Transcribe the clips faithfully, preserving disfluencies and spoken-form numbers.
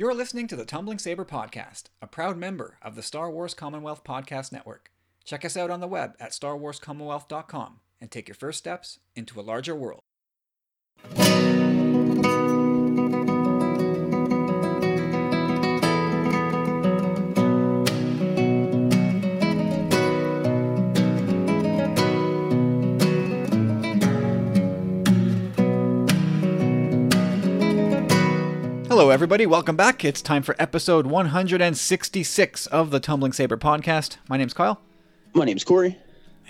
You're listening to the Tumbling Saber Podcast, a proud member of the Star Wars Commonwealth Podcast Network. Check us out on the web at star wars commonwealth dot com and take your first steps into a larger world. Hello everybody, welcome back. It's time for episode one hundred sixty-six of the Tumbling Saber Podcast. My name's Kyle. My name's Corey.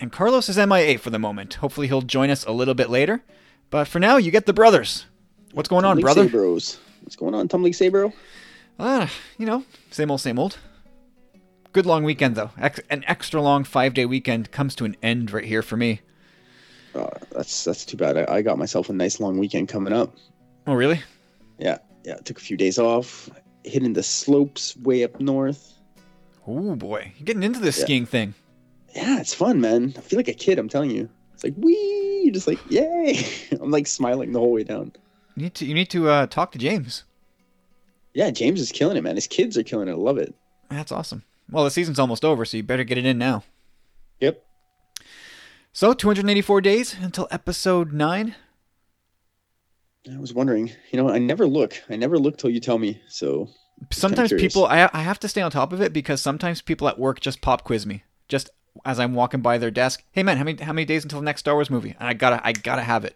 And Carlos is M I A for the moment. Hopefully he'll join us a little bit later. But for now, you get the brothers. What's going Tumbling on, brother? Sabros. What's going on, Tumbling Sabro? Ah, you know, same old, same old. Good long weekend, though. Ex- an extra long five-day weekend comes to an end right here for me. Uh, that's that's too bad. I, I got myself a nice long weekend coming up. Oh, really? Yeah. Yeah, took a few days off, hitting the slopes way up north. Oh, boy. You're getting into this yeah. skiing thing. Yeah, it's fun, man. I feel like a kid, I'm telling you. It's like, wee! You're just like, yay! I'm like smiling the whole way down. You need to, you need to uh, talk to James. Yeah, James is killing it, man. His kids are killing it. I love it. That's awesome. Well, the season's almost over, so you better get it in now. Yep. So, two hundred eighty-four days until episode nine. I was wondering, you know, I never look. I never look till you tell me. So sometimes people, I I have to stay on top of it because sometimes people at work just pop quiz me just as I'm walking by their desk. Hey man, how many how many days until the next Star Wars movie? And I gotta I gotta have it.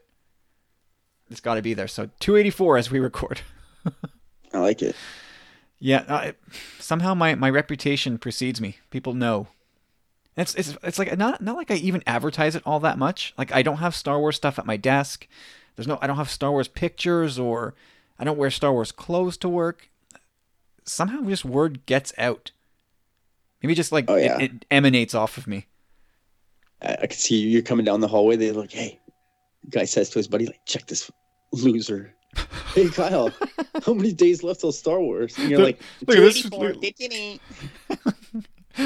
It's gotta be there. So two eighty-four as we record. I like it. Yeah. I, somehow my my reputation precedes me. People know. It's it's it's like not not like I even advertise it all that much. Like I don't have Star Wars stuff at my desk. There's no, I don't have Star Wars pictures or I don't wear Star Wars clothes to work. Somehow this word gets out. Maybe just like oh, yeah. it, it emanates off of me. I, I can see you. You're coming down the hallway. They're like, hey, guy says to his buddy, like, check this loser. Hey, Kyle, how many days left till Star Wars? And you're look, like, look at this.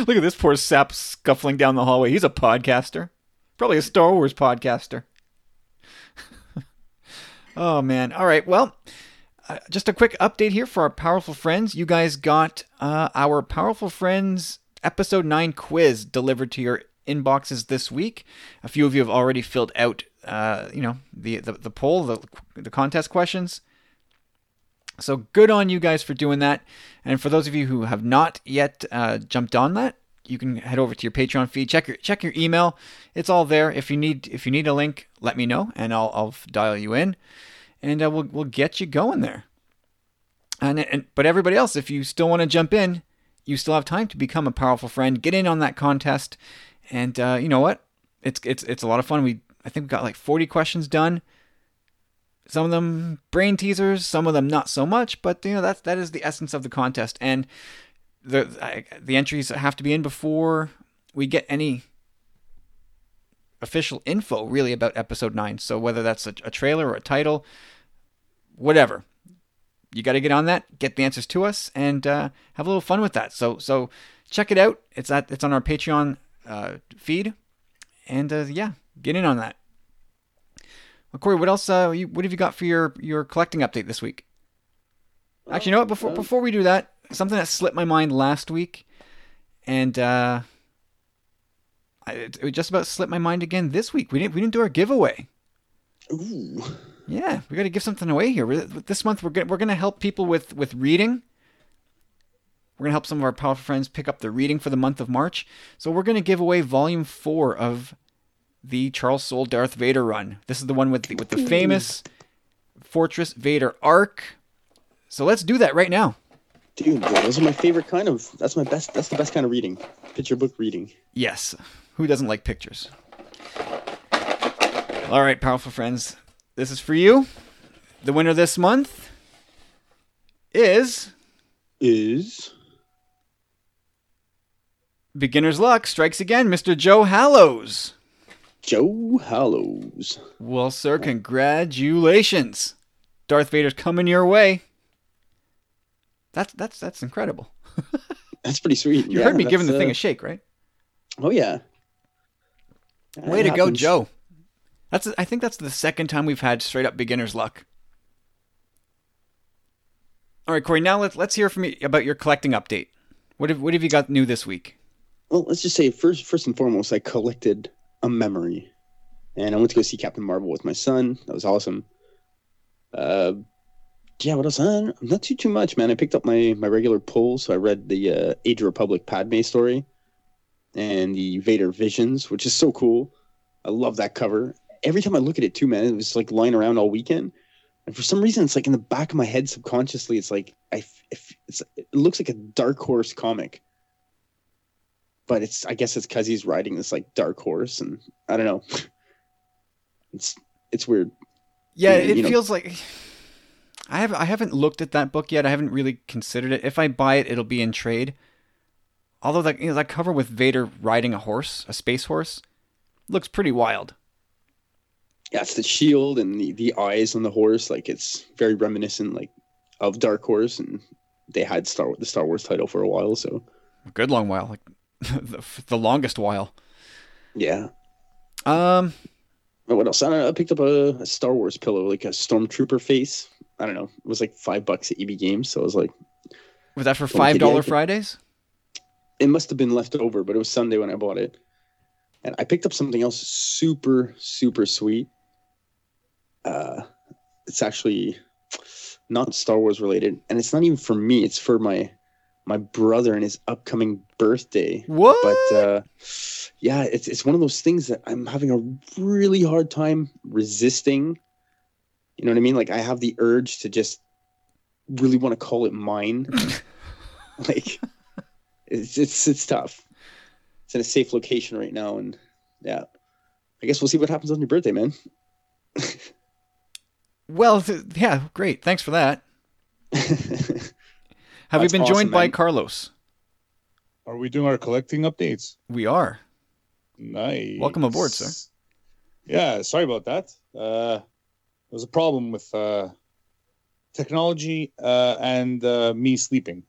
Look at this poor sap scuffling down the hallway. He's a podcaster, probably a Star Wars podcaster. Oh, man. All right. Well, uh, just a quick update here for our Powerful Friends. You guys got uh, our Powerful Friends Episode nine quiz delivered to your inboxes this week. A few of you have already filled out, uh, you know, the, the, the poll, the, the contest questions. So good on you guys for doing that. And for those of you who have not yet uh, jumped on that, you can head over to your Patreon feed, check your check your email. It's all there. If you need if you need a link, let me know, and I'll I'll dial you in, and uh, we'll we'll get you going there. And, and but everybody else, if you still want to jump in, you still have time to become a Powerful Friend. Get in on that contest, and uh, you know what? It's it's it's a lot of fun. We I think we got like forty questions done. Some of them brain teasers, some of them not so much. But you know that's that is the essence of the contest, and. The I, the entries have to be in before we get any official info, really, about Episode nine. So whether that's a, a trailer or a title, whatever, you got to get on that, get the answers to us, and uh, have a little fun with that. So so check it out. It's at it's on our Patreon uh, feed, and uh, yeah, get in on that. Well, Corey, what else? Uh, you, what have you got for your your collecting update this week? Well, Actually, you know what? Before well. before we do that. Something that slipped my mind last week, and uh, I, it just about slipped my mind again this week. We didn't we didn't do our giveaway. Ooh. Yeah, we got to give something away here. We're, this month we're gonna, we're gonna help people with, with reading. We're gonna help some of our Powerful Friends pick up the reading for the month of March. So we're gonna give away Volume Four of the Charles Soule Darth Vader run. This is the one with the, with the famous Fortress Vader arc. So let's do that right now. Dude, those are my favorite kind of, that's my best, that's the best kind of reading. Picture book reading. Yes. Who doesn't like pictures? All right, Powerful Friends. This is for you. The winner this month is... Is... Beginner's Luck strikes again, Mister Joe Hallows. Joe Hallows. Well, sir, congratulations. Darth Vader's coming your way. That's that's that's incredible. That's pretty sweet. You yeah, heard me giving the uh... thing a shake, right? Oh yeah. That Way happens. to go, Joe. That's I think that's the second time we've had straight up Beginner's Luck. All right, Corey, now let's, let's hear from you about your collecting update. What have, what have you got new this week? Well, let's just say first first and foremost, I collected a memory. And I went to go see Captain Marvel with my son. That was awesome. Uh, yeah, what else? Uh, not too, too much, man. I picked up my, my regular pull, so I read the uh, Age of Republic Padme story and the Vader Visions, which is so cool. I love that cover. Every time I look at it, too, man, it was like lying around all weekend. And for some reason, it's like in the back of my head subconsciously, it's like I, it's, it looks like a Dark Horse comic. But it's I guess it's because he's riding this like dark horse, and I don't know. It's it's weird. Yeah, you, it you know. feels like I have I haven't looked at that book yet. I haven't really considered it. If I buy it, it'll be in trade. Although that, you know, that cover with Vader riding a horse, a space horse, looks pretty wild. Yeah, it's the shield and the, the eyes on the horse. Like it's very reminiscent like of Dark Horse, and they had Star the Star Wars title for a while. So a good long while. Like, the, the longest while. Yeah. Um. What else? I, don't know. I picked up a, a Star Wars pillow, like a Stormtrooper face. I don't know. It was like five bucks at E B Games, so I was like... Was that for five dollars Fridays? It must have been left over, but it was Sunday when I bought it. And I picked up something else super, super sweet. Uh, It's actually not Star Wars related, and it's not even for me. It's for my... my brother and his upcoming birthday. What? But uh, yeah, it's it's one of those things that I'm having a really hard time resisting. You know what I mean? Like I have the urge to just really want to call it mine. Like it's, it's it's tough. It's in a safe location right now, and yeah, I guess we'll see what happens on your birthday, man. Well, th- yeah, great. Thanks for that. Have That's we been awesome, joined man. by Carlos? Are we doing our collecting updates? We are. Nice. Welcome aboard, sir. Yeah, sorry about that. Uh, there was a problem with uh, technology uh, and uh, me sleeping.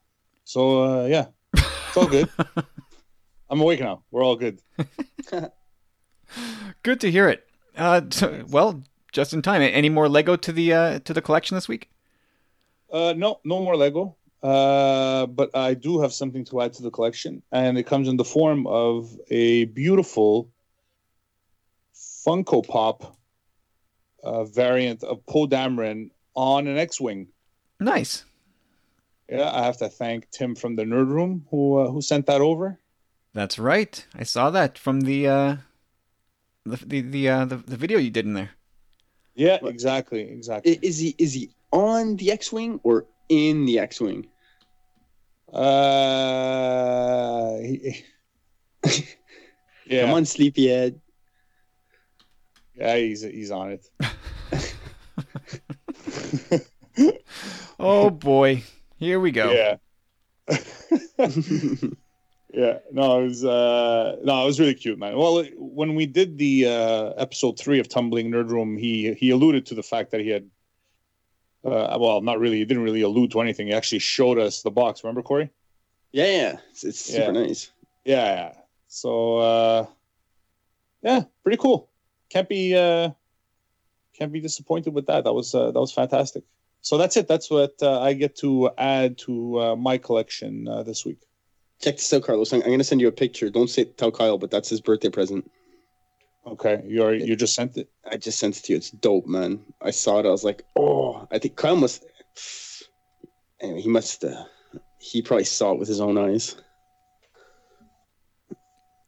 So, uh, yeah, it's all good. I'm awake now. We're all good. Good to hear it. Uh, so, well, just in time. Any more Lego to the uh, to the collection this week? Uh, no, no more Lego. Uh, but I do have something to add to the collection, and it comes in the form of a beautiful Funko Pop uh, variant of Poe Dameron on an X-Wing. Nice. Yeah, I have to thank Tim from the Nerd Room who uh, who sent that over. That's right. I saw that from the uh, the the the, uh, the the video you did in there. Yeah, exactly, exactly. Is he is he on the X-Wing or in the X-Wing? Uh, yeah. Come on, sleepyhead. Yeah, he's he's on it. Oh boy, here we go. Yeah. Yeah. No, it was uh, no, it was really cute, man. Well, when we did the uh, episode three of Tumbling Nerd Room, he he alluded to the fact that he had. Uh, well, not really. He didn't really allude to anything. He actually showed us the box. Remember, Corey? Yeah, yeah. It's, it's super yeah. nice. Yeah, yeah. So, uh, yeah, pretty cool. Can't be, uh, can't be disappointed with that. That was uh, that was fantastic. So that's it. That's what uh, I get to add to uh, my collection uh, this week. Check this out, Carlos. I'm, I'm going to send you a picture. Don't say tell Kyle, but that's his birthday present. Okay, you already, you just sent it? I just sent it to you. It's dope, man. I saw it. I was like, oh, I think Kyle must... Anyway, he must... Uh, he probably saw it with his own eyes.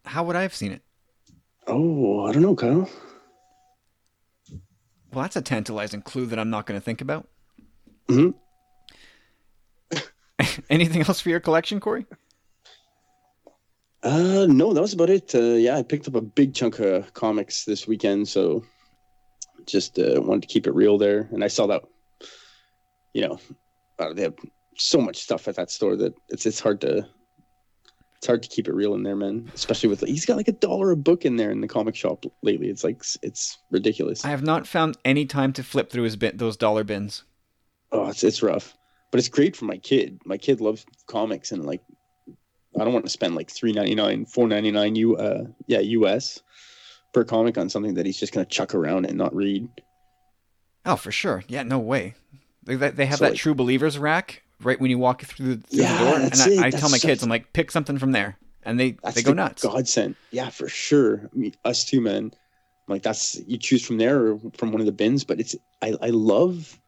How would I have seen it? Oh, I don't know, Kyle. Well, that's a tantalizing clue that I'm not going to think about. Mm-hmm. Anything else for your collection, Corey? Uh, no, that was about it. Uh, yeah, I picked up a big chunk of comics this weekend, so just uh, wanted to keep it real there. And I saw that, you know, uh, they have so much stuff at that store that it's it's hard to it's hard to keep it real in there, man. Especially with, like, he's got like a dollar a book in there in the comic shop lately. It's like it's ridiculous. I have not found any time to flip through his bin, those dollar bins. Oh, it's it's rough, but it's great for my kid. My kid loves comics and like. I don't want to spend like three ninety-nine, four ninety-nine U, uh, yeah, U S per comic on something that he's just going to chuck around and not read. Oh, for sure. Yeah, no way. They they have so that like, True Believers rack right when you walk through, through yeah, the door. And I, I tell my kids, I'm like, pick something from there. And they, they go nuts. Godsend. Yeah, for sure. I mean, us too, man. Like that's, you choose from there or from one of the bins, but it's, I, I love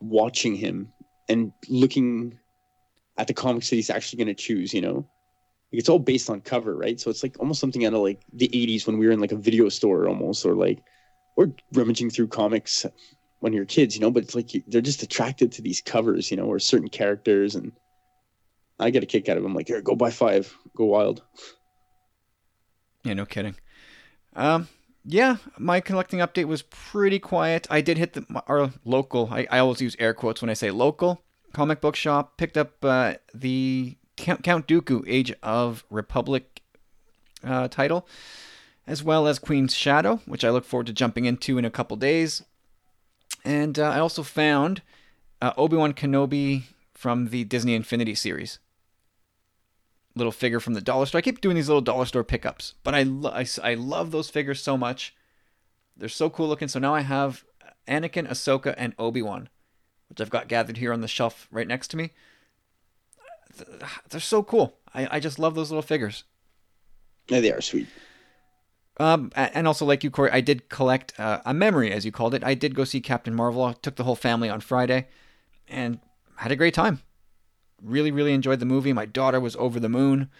watching him and looking at the comics that he's actually going to choose, you know, like it's all based on cover, right? So it's like almost something out of like the eighties when we were in like a video store almost, or like, or rummaging through comics when you're kids, you know, but it's like, they're just attracted to these covers, you know, or certain characters. And I get a kick out of them. Like, here, go buy five, go wild. Yeah, no kidding. Um, Yeah, my collecting update was pretty quiet. I did hit the, our local, I, I always use air quotes when I say local, comic book shop. Picked up uh, the Count, Count Dooku Age of Republic uh, title, as well as Queen's Shadow, which I look forward to jumping into in a couple days. And uh, I also found uh, Obi-Wan Kenobi from the Disney Infinity series. Little figure from the dollar store. I keep doing these little dollar store pickups, but I, lo- I, I love those figures so much. They're so cool looking. So now I have Anakin, Ahsoka, and Obi-Wan, which I've got gathered here on the shelf right next to me. They're so cool. I, I just love those little figures. Yeah, they are sweet. Um, and also like you, Corey, I did collect uh, a memory, as you called it. I did go see Captain Marvel. I took the whole family on Friday and had a great time. Really, really enjoyed the movie. My daughter was over the moon,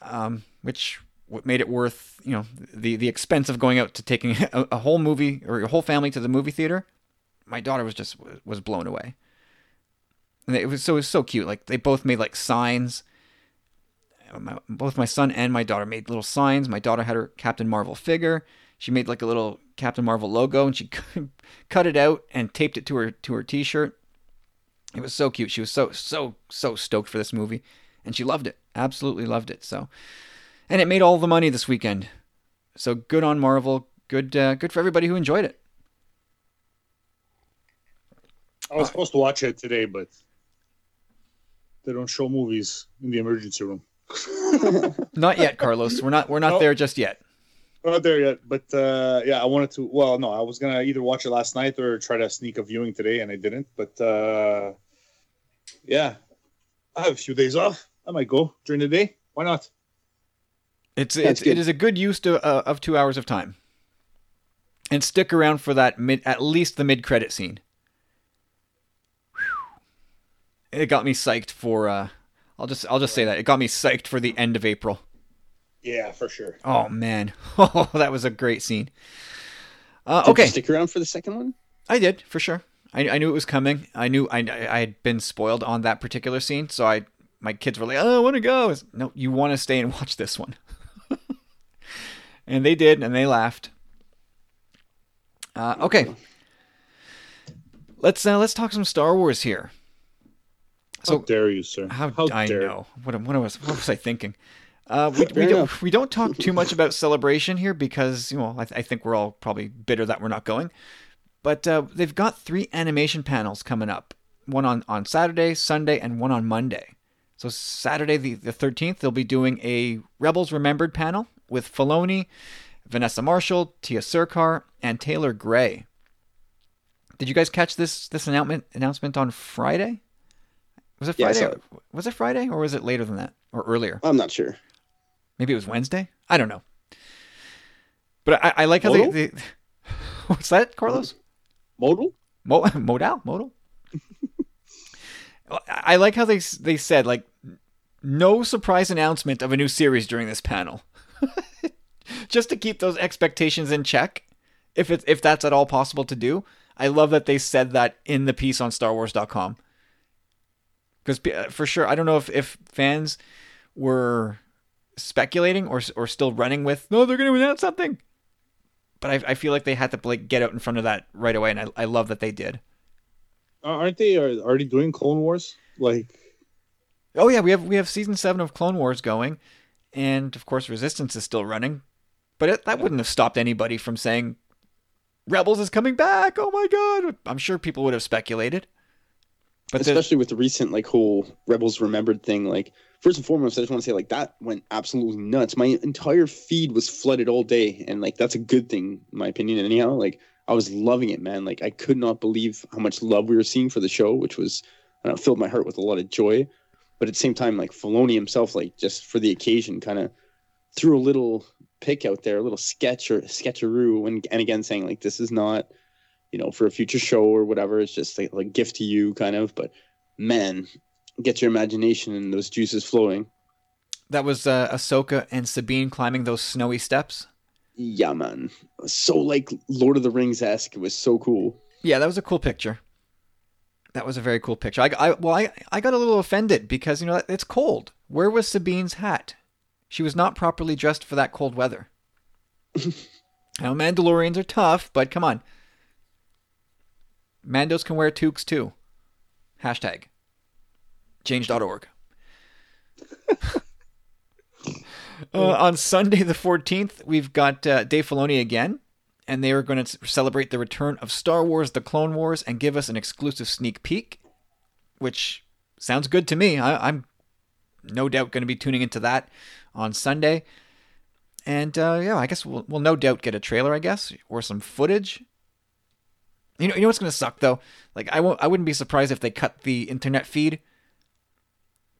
um, which made it worth, you know, the, the expense of going out to taking a, a whole movie or a whole family to the movie theater. My daughter was just, was blown away. And it was so, it was so cute. Like they both made like signs. My, both my son and my daughter made little signs. My daughter had her Captain Marvel figure. She made like a little Captain Marvel logo and she cut it out and taped it to her, to her t-shirt. It was so cute. She was so, so, so stoked for this movie. And she loved it. Absolutely loved it. So, and it made all the money this weekend. So good on Marvel. Good uh, good for everybody who enjoyed it. I was uh, supposed to watch it today, but they don't show movies in the emergency room. Not yet, Carlos. We're not we're not no, there just yet. We're not there yet. But, uh, yeah, I wanted to... Well, no, I was going to either watch it last night or try to sneak a viewing today, and I didn't. But, uh, yeah, I have a few days off. I might go during the day. Why not? It's, it's It is a good use to, uh, of two hours of time. And stick around for that mid, at least the mid-credit scene. Whew. It got me psyched for... Uh, I'll just I'll just say that. It got me psyched for the end of April. Yeah, for sure. Oh, man. Oh, that was a great scene. Uh, okay. Did you stick around for the second one? I did, for sure. I, I knew it was coming. I knew I I had been spoiled on that particular scene, so I my kids were like, oh, I want to go. I was, no, you want to stay and watch this one. And they did, and they laughed. Uh, okay. Let's uh, let's talk some Star Wars here. So, how dare you, sir? How, how I dare know. What, what, was, what was I thinking? Uh, we, we, don't, we don't talk too much about Celebration here because, you know, I, th- I think we're all probably bitter that we're not going. But uh, they've got three animation panels coming up. One on, on Saturday, Sunday, and one on Monday. So Saturday the, the thirteenth, they'll be doing a Rebels Remembered panel with Filoni, Vanessa Marshall, Tia Serkar, and Taylor Gray. Did you guys catch this this announcement announcement on Friday? Was it Friday? Yeah, it. Was it Friday or was it later than that or earlier? I'm not sure. Maybe it was Wednesday. I don't know. But I, I like how they, they... What's that, Carlos? Modal? Mo, modal? Modal? I like how they they said, like, no surprise announcement of a new series during this panel. Just to keep those expectations in check, if it, if that's at all possible to do. I love that they said that in the piece on Star Wars dot com. Because for sure, I don't know if, if fans were... speculating or or still running with no, they're going to announce something, but I, I feel like they had to like get out in front of that right away, and I, I love that they did. Uh, aren't they already doing Clone Wars? Like, oh yeah, we have we have season seven of Clone Wars going, and of course Resistance is still running, but it, that yeah. wouldn't have stopped anybody from saying Rebels is coming back. Oh my god, I'm sure people would have speculated. But especially with the recent like whole Rebels Remembered thing, like first and foremost, I just want to say like that went absolutely nuts. My entire feed was flooded all day, and like that's a good thing, in my opinion. Anyhow, like I was loving it, man. Like I could not believe how much love we were seeing for the show, which was and it filled my heart with a lot of joy. But at the same time, like Filoni himself, like just for the occasion, kind of threw a little pick out there, a little sketch or sketcheroo, and and again saying like this is not, you know, for a future show or whatever. It's just like a like, gift to you, kind of. But man, get your imagination and those juices flowing. That was uh, Ahsoka and Sabine climbing those snowy steps. Yeah, man. So like Lord of the Rings-esque. It was so cool. Yeah, that was a cool picture. That was a very cool picture. I, I well, I, I got a little offended because, you know, it's cold. Where was Sabine's hat? She was not properly dressed for that cold weather. Now, Mandalorians are tough, but come on. Mandos can wear toques too. Hashtag. change dot org. Uh, on Sunday the fourteenth, we've got uh, Dave Filoni again, and they are going to celebrate the return of Star Wars The Clone Wars and give us an exclusive sneak peek, which sounds good to me. I, I'm no doubt going to be tuning into that on Sunday. And uh, yeah, I guess we'll, we'll no doubt get a trailer, I guess, or some footage. You know, you know what's going to suck, though? Like, I won't, I wouldn't be surprised if they cut the internet feed,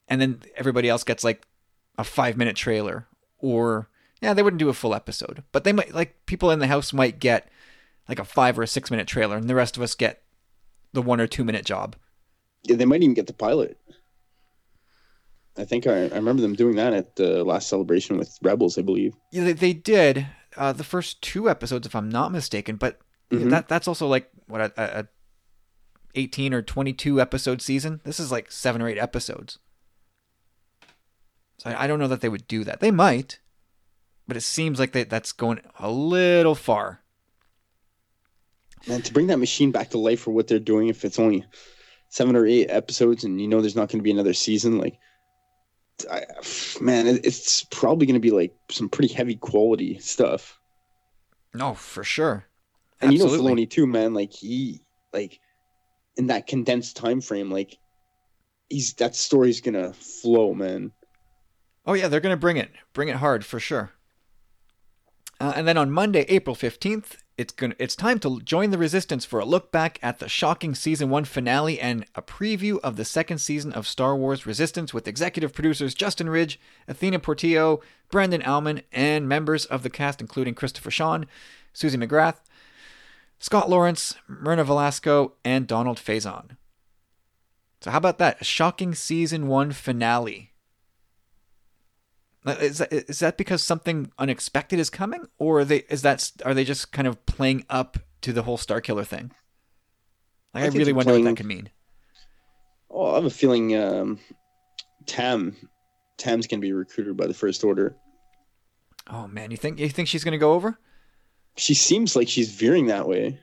and then everybody else gets, like, a five-minute trailer. Or, yeah, they wouldn't do a full episode. But they might, like, people in the house might get, like, a five- or a six-minute trailer, and the rest of us get the one- or two-minute job. Yeah, they might even get the pilot. I think I, I remember them doing that at the last celebration with Rebels, I believe. Yeah, they, they did. Uh, the first two episodes, if I'm not mistaken. But mm-hmm. that that's also, like, what, a, a eighteen- or twenty-two episode season? This is, like, seven or eight episodes. So I don't know that they would do that. They might, but it seems like they, that's going a little far. Man, to bring that machine back to life for what they're doing, if it's only seven or eight episodes and you know there's not going to be another season, like, I, man, it's probably going to be like some pretty heavy quality stuff. No, for sure. And absolutely. You know Filoni too, man. Like he, like in that condensed time frame, like he's that story's going to flow, man. Oh, yeah, they're going to bring it. Bring it hard for sure. Uh, and then on Monday, April fifteenth, it's gonna, it's time to join the resistance for a look back at the shocking Season one finale and a preview of the second season of Star Wars Resistance with executive producers Justin Ridge, Athena Portillo, Brandon Alman, and members of the cast, including Christopher Sean, Susie McGrath, Scott Lawrence, Myrna Velasco, and Donald Faison. So how about that? A shocking Season one finale. Is that, is that because something unexpected is coming, or are they is that are they just kind of playing up to the whole Starkiller thing? Like, I, I really wonder playing, what that could mean. Oh, I have a feeling um, Tam Tam's gonna be recruited by the First Order. Oh man, you think you think she's gonna go over? She seems like she's veering that way.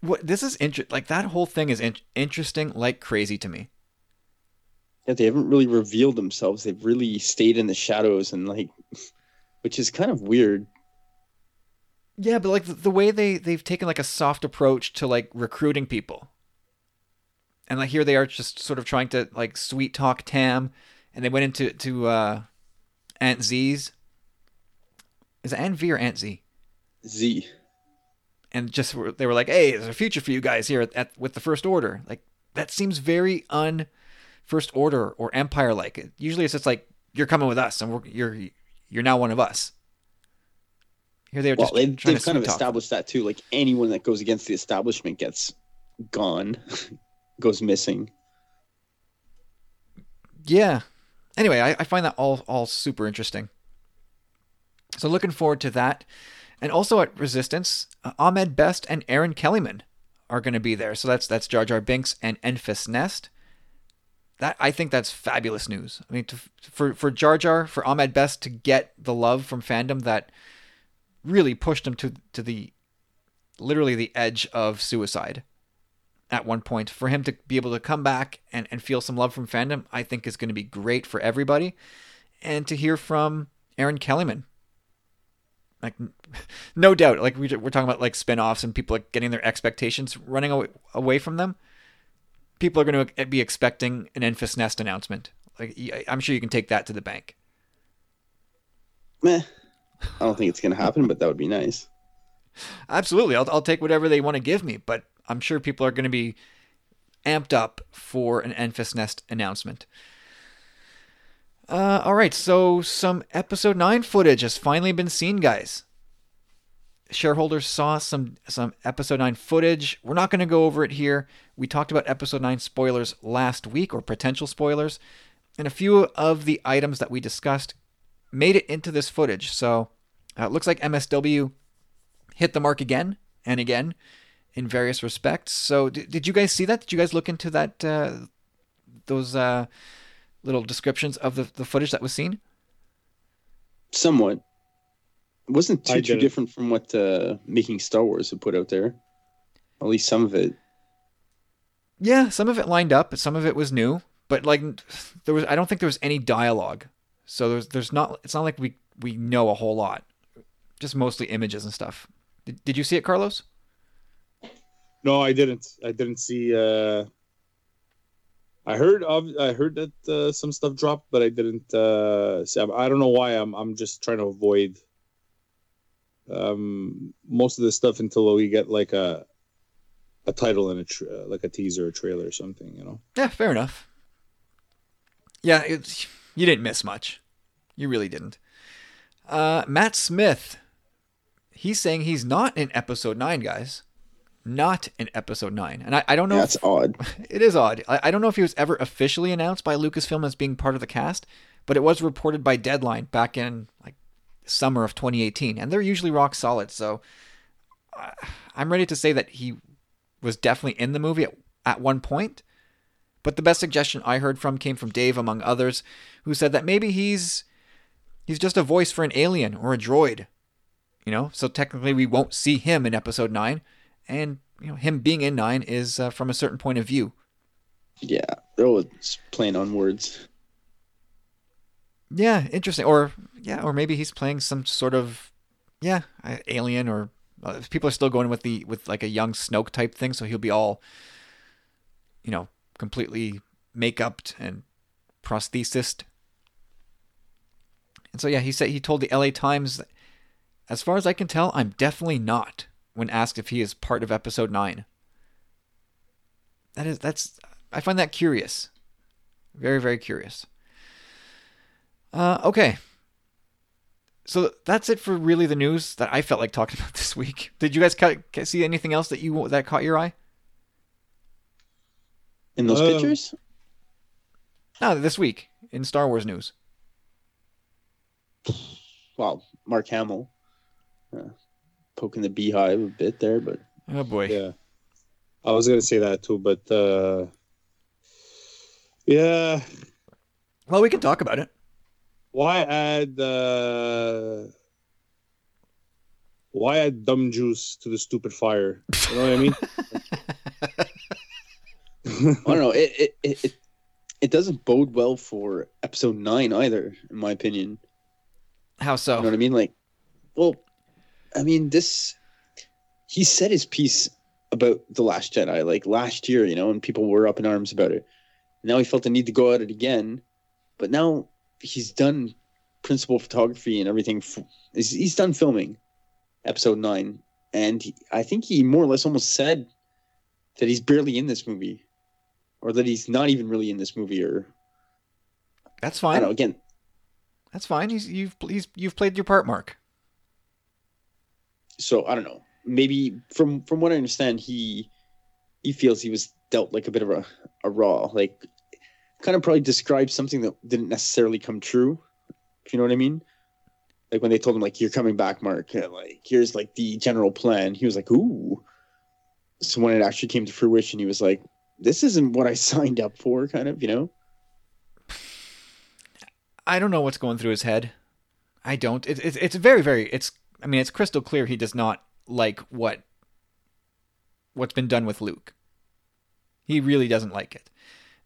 What this is inter- like that whole thing is in- interesting like crazy to me. Yeah, they haven't really revealed themselves. They've really stayed in the shadows, and like, which is kind of weird. Yeah, but like the, the way they they've taken like a soft approach to like recruiting people, and like here they are just sort of trying to like sweet talk Tam, and they went into to uh, Aunt Z's. Is it Aunt V or Aunt Z? Z. And just they were like, "Hey, there's a future for you guys here at, at with the First Order." Like that seems very un. First Order or Empire like. Usually it's just like, you're coming with us and we're, you're you're now one of us. Here they are just well, they, trying they've to kind of talk. Established that too. Like anyone that goes against the establishment gets gone, goes missing. Yeah. Anyway, I, I find that all, all super interesting. So looking forward to that. And also at Resistance, uh, Ahmed Best and Aaron Kellyman are going to be there. So that's that's Jar Jar Binks and Enfys Nest. That I think that's fabulous news. I mean, to, for for Jar Jar, for Ahmed Best to get the love from fandom that really pushed him to to the literally the edge of suicide at one point. For him to be able to come back and, and feel some love from fandom, I think is going to be great for everybody. And to hear from Aaron Kellyman, like no doubt, like we, we're talking about like spinoffs and people like getting their expectations running away, away from them. People are going to be expecting an Enfys Nest announcement. Like, I'm sure you can take that to the bank. Meh. I don't think it's going to happen, but that would be nice. Absolutely. I'll, I'll take whatever they want to give me, but I'm sure people are going to be amped up for an Enfys Nest announcement. Uh, all right, so some episode nine footage has finally been seen, guys. Shareholders saw some some episode nine footage. We're not going to go over it here. We talked about episode nine spoilers last week, or potential spoilers, and a few of the items that we discussed made it into this footage. So uh, it looks like M S W hit the mark again and again in various respects. So did, did you guys see that? Did you guys look into that? Uh, those uh, little descriptions of the, the footage that was seen? Somewhat. It wasn't too, too different from what uh, Making Star Wars had put out there. At least some of it. Yeah, some of it lined up, but some of it was new. But like, there was, I don't think there was any dialogue. So there's, there's not. It's not like we, we know a whole lot. Just mostly images and stuff. Did, did you see it, Carlos? No, I didn't. I didn't see. Uh... I heard of. I heard that uh, some stuff dropped, but I didn't. Uh... See, I don't know why. I'm. I'm just trying to avoid um, most of this stuff until we get like a a title and a tra- like a teaser, a trailer, or something. You know. Yeah, fair enough. Yeah, it's, you didn't miss much. You really didn't. Uh, Matt Smith, he's saying he's not in episode nine, guys. Not in episode nine. And I, I don't know. That's if, odd. It is odd. I, I don't know if he was ever officially announced by Lucasfilm as being part of the cast, but it was reported by Deadline back in like summer of twenty eighteen. And they're usually rock solid. So uh, I'm ready to say that he was definitely in the movie at, at one point. But the best suggestion I heard from came from Dave, among others, who said that maybe he's he's just a voice for an alien or a droid. You know, so technically we won't see him in episode nine. And, you know, him being in nine is uh, from a certain point of view. Yeah, oh, it's playing on words. Yeah, interesting. Or, yeah, or maybe he's playing some sort of, yeah, alien, or uh, people are still going with the, with like a young Snoke type thing. So he'll be all, you know, completely make-upped and prosthesist. And so, yeah, he said, he told the L A Times, as far as I can tell, I'm definitely not, when asked if he is part of episode nine. That is, that's, I find that curious. Very, very curious. Uh, okay. So that's it for really the news that I felt like talking about this week. Did you guys see anything else that you, that caught your eye? In those um, pictures? No, this week in Star Wars news. Wow, Mark Hamill. Uh, poking the beehive a bit there, but... Oh, boy. Yeah. I was going to say that, too, but... Uh, yeah. Well, we can talk about it. Why add... Uh, why add dumb juice to the stupid fire? You know what I mean? I don't know. It, it it it doesn't bode well for episode nine either, in my opinion. How so? You know what I mean? Like, well, I mean, this, he said his piece about The Last Jedi, like last year, you know, and people were up in arms about it. Now he felt the need to go at it again, but now he's done principal photography and everything. He's, he's done filming episode nine. And he, I think he more or less almost said that he's barely in this movie. Or that he's not even really in this movie, or that's fine. I don't know, again, that's fine. He's you've he's, you've played your part, Mark. So I don't know. Maybe from from what I understand, he he feels he was dealt like a bit of a, a raw, like kind of probably described something that didn't necessarily come true. If you know what I mean? Like when they told him like you're coming back, Mark. Like here's like the general plan. He was like, ooh. So when it actually came to fruition, he was like, this isn't what I signed up for, kind of, you know? I don't know what's going through his head. I don't. It, it, it's very, very, it's, I mean, it's crystal clear he does not like what, what's been done with Luke. He really doesn't like it.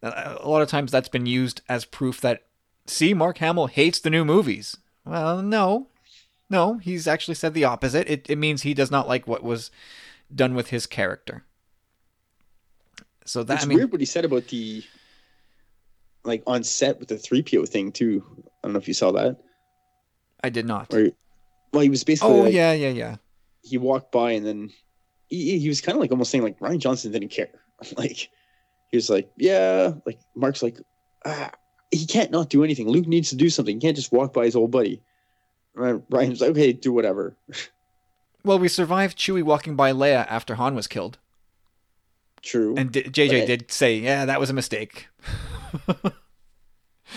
A lot of times that's been used as proof that, see, Mark Hamill hates the new movies. Well, no. No, he's actually said the opposite. It, it means he does not like what was done with his character. So that, it's I mean, weird what he said about the, like on set with the three P O thing too. I don't know if you saw that. I did not. Or, well, he was basically. Oh like, yeah, yeah, yeah. He walked by and then he, he was kind of like almost saying like Rian Johnson didn't care. Like he was like, yeah, like Mark's like, ah, he can't not do anything. Luke needs to do something. He can't just walk by his old buddy. And Ryan's like, okay, do whatever. Well, we survived Chewie walking by Leia after Han was killed. True. And D- J J but... did say, yeah, that was a mistake.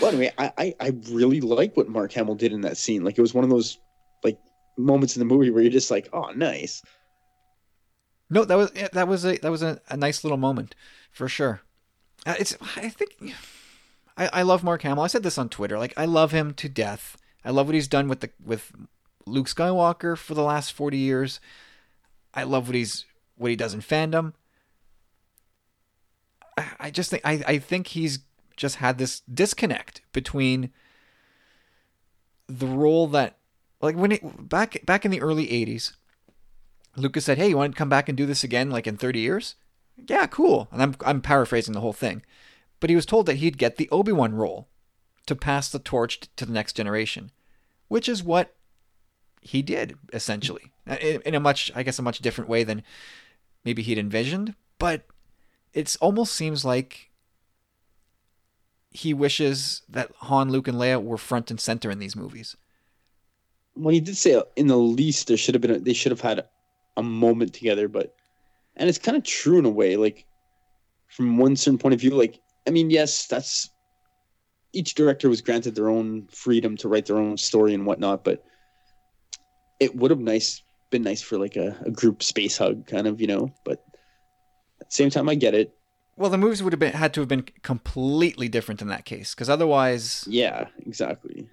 Well, anyway, I, I, I really like what Mark Hamill did in that scene. Like, it was one of those like moments in the movie where you're just like, oh, nice. No, that was that was a that was a, a nice little moment for sure. Uh, it's I think I, I love Mark Hamill. I said this on Twitter. Like, I love him to death. I love what he's done with the with Luke Skywalker for the last forty years. I love what he's what he does in fandom. I, I just think I, I think he's just had this disconnect between the role that, like, when it back back in the early eighties. Lucas said, hey, you want to come back and do this again, like, in thirty years? Yeah, cool. And I'm I'm paraphrasing the whole thing. But he was told that he'd get the Obi-Wan role to pass the torch to the next generation, which is what he did, essentially. In, in a much, I guess, a much different way than maybe he'd envisioned. But it almost seems like he wishes that Han, Luke, and Leia were front and center in these movies. Well, he did say, in the least, there should have been a, they should have had... a moment together, but and it's kind of true in a way, like from one certain point of view. Like, I mean, yes, that's each director was granted their own freedom to write their own story and whatnot, but it would have nice been nice for like a, a group space hug, kind of, you know. But at the same time, I get it. Well, the movies would have been had to have been completely different in that case, because otherwise, yeah, exactly.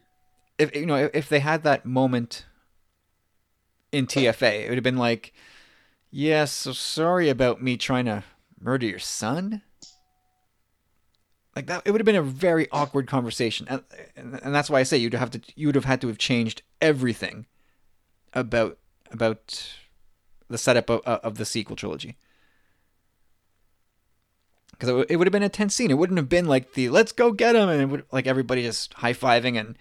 If you know, if they had that moment in T F A, it would have been like, yeah, so sorry about me trying to murder your son. Like that, it would have been a very awkward conversation, and and, and that's why I say you'd have to, you would have had to have changed everything about about the setup of, of the sequel trilogy, because it, it would have been a tense scene. It wouldn't have been like the let's go get him, and it would, like everybody just high fiving and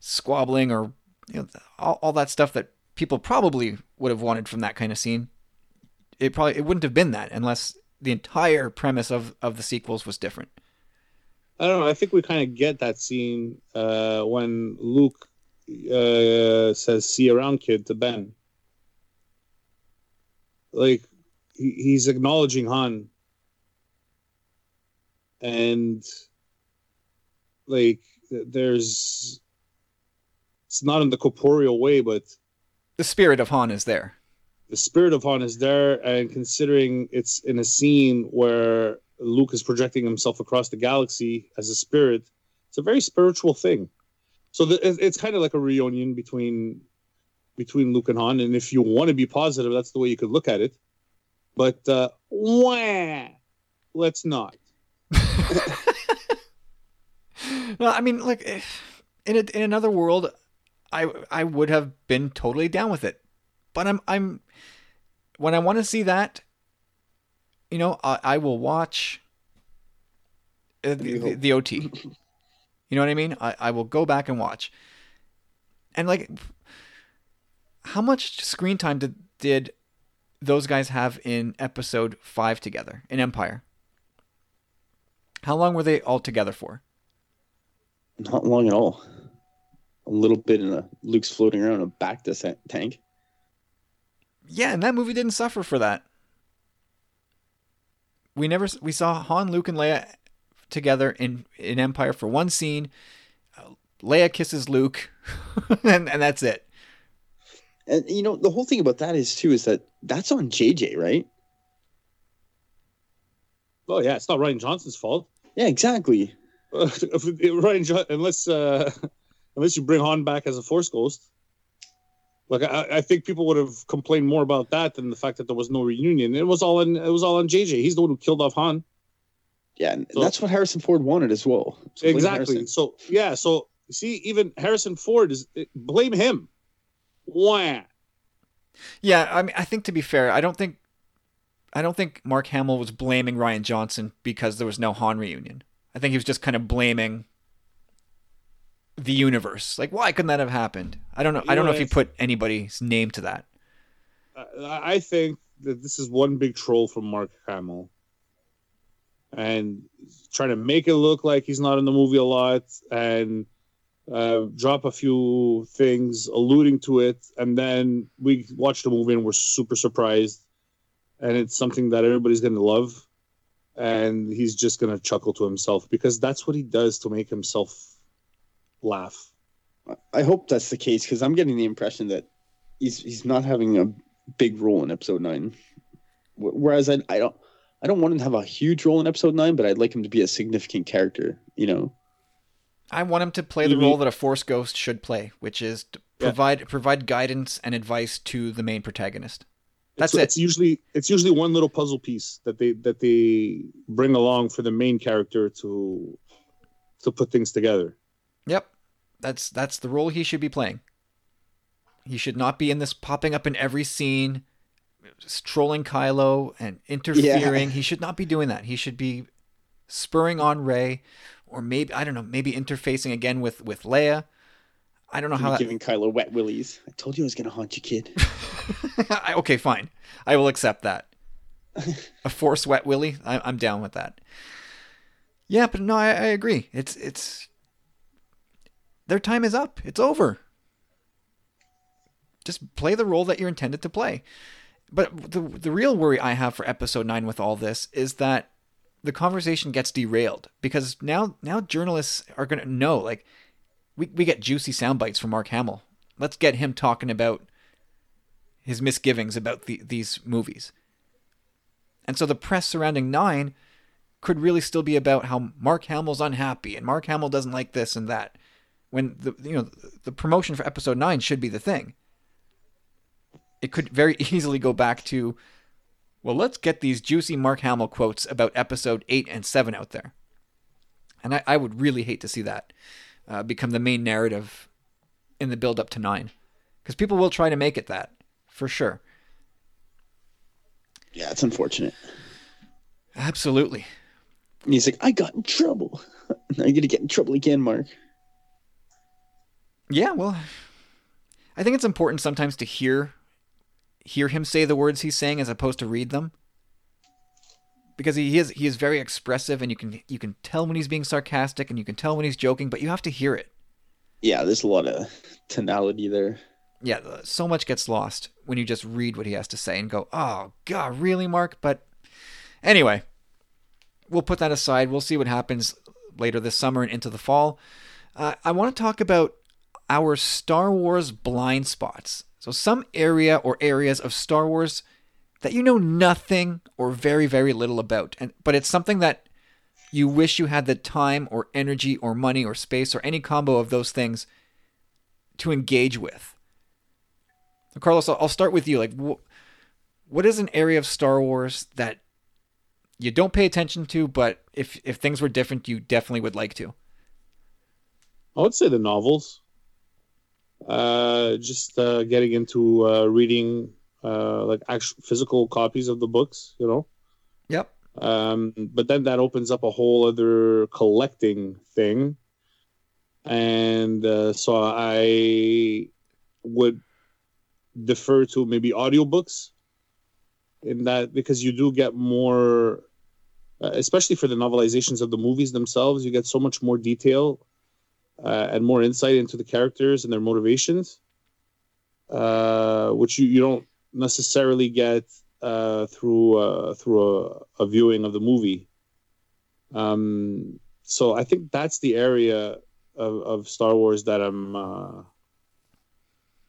squabbling, or you know, all all that stuff that people probably would have wanted from that kind of scene. It probably it wouldn't have been that unless the entire premise of, of the sequels was different. I don't know. I think we kind of get that scene uh, when Luke uh, says "see you around, kid" to Ben. Like he, he's acknowledging Han, and like there's it's not in the corporeal way, but the spirit of Han is there. The spirit of Han is there, and considering it's in a scene where Luke is projecting himself across the galaxy as a spirit, it's a very spiritual thing. So the, it's kind of like a reunion between between Luke and Han, and if you want to be positive, that's the way you could look at it. But, uh, wah, let's not. Well, I mean, like, in, a, in another world... I I would have been totally down with it, but I'm I'm when I want to see that, you know, I, I will watch the, the, the O T. You know what I mean? I, I will go back and watch. And like, how much screen time did did those guys have in Episode Five together in Empire? How long were they all together for? Not long at all. A little bit in a Luke's floating around in a back descent tank. Yeah, and that movie didn't suffer for that. We never we saw Han, Luke, and Leia together in, in Empire for one scene. Uh, Leia kisses Luke, and, and that's it. And you know the whole thing about that is too is that that's on J J, right? Oh yeah, it's not Ryan Johnson's fault. Yeah, exactly. Ryan Johnson, unless. Uh... Unless you bring Han back as a Force ghost. Like I, I think people would have complained more about that than the fact that there was no reunion. It was all in it was all on J J. He's the one who killed off Han. Yeah, and so, that's what Harrison Ford wanted as well. So exactly. So yeah, so see, even Harrison Ford is blame him. Wah. Yeah, I mean, I think to be fair, I don't think I don't think Mark Hamill was blaming Ryan Johnson because there was no Han reunion. I think he was just kind of blaming the universe. Like, why couldn't that have happened? I don't know. You I don't know, know if you put anybody's name to that. I think that this is one big troll from Mark Hamill. and try to make it look like he's not in the movie a lot, and uh, drop a few things alluding to it. And then we watch the movie and we're super surprised. And it's something that everybody's going to love. And he's just going to chuckle to himself because that's what he does to make himself laugh. I hope that's the case, because I'm getting the impression that he's he's not having a big role in episode nine. Whereas I, I don't I don't want him to have a huge role in episode nine, but I'd like him to be a significant character, you know. I want him to play the mm-hmm. role that a Force Ghost should play, which is to provide yeah. provide guidance and advice to the main protagonist. That's it's, it. It's usually it's usually one little puzzle piece that they that they bring along for the main character to to put things together. Yep. That's that's the role he should be playing. He should not be in this popping up in every scene, trolling Kylo and interfering. Yeah. He should not be doing that. He should be spurring on Rey, or maybe I don't know, maybe interfacing again with, with Leia. I don't know how that... giving Kylo wet willies. I told you I was going to haunt you, kid. I, okay, fine. I will accept that. A Force wet willy. I, I'm down with that. Yeah, but no, I, I agree. It's it's. Their time is up. It's over. Just play the role that you're intended to play. But the the real worry I have for episode nine with all this is that the conversation gets derailed, because now now journalists are going to know, like, we, we get juicy sound bites from Mark Hamill. Let's get him talking about his misgivings about the, these movies. And so the press surrounding nine could really still be about how Mark Hamill's unhappy and Mark Hamill doesn't like this and that, when the you know the promotion for episode nine should be the thing. It could very easily go back to, well, let's get these juicy Mark Hamill quotes about episode eight and seven out there. And I, I would really hate to see that uh, become the main narrative in the build up to nine, because people will try to make it that, for sure. Yeah, it's unfortunate. Absolutely. And he's like, I got in trouble. Now you're gonna get in trouble again, Mark. Yeah, well, I think it's important sometimes to hear hear him say the words he's saying as opposed to read them, because he is he is very expressive, and you can you can tell when he's being sarcastic and you can tell when he's joking, but you have to hear it. Yeah, there's a lot of tonality there. Yeah, so much gets lost when you just read what he has to say and go, oh God, really, Mark? But anyway, we'll put that aside. We'll see what happens later this summer and into the fall. Uh, I want to talk about our Star Wars blind spots. So some area or areas of Star Wars that you know nothing or very, very little about, and but it's something that you wish you had the time or energy or money or space or any combo of those things to engage with. So Carlos, I'll start with you. Like, wh- what is an area of Star Wars that you don't pay attention to, but if if things were different, you definitely would like to? I would say the novels. Uh, just uh, getting into uh, reading uh, like actual physical copies of the books, you know. Yep. Um, but then that opens up a whole other collecting thing, and uh, so I would defer to maybe audiobooks in that, because you do get more, uh, especially for the novelizations of the movies themselves, you get so much more detail. Uh, and more insight into the characters and their motivations, uh, which you, you don't necessarily get uh, through uh, through a, a viewing of the movie. Um, so I think that's the area of, of Star Wars that I'm uh,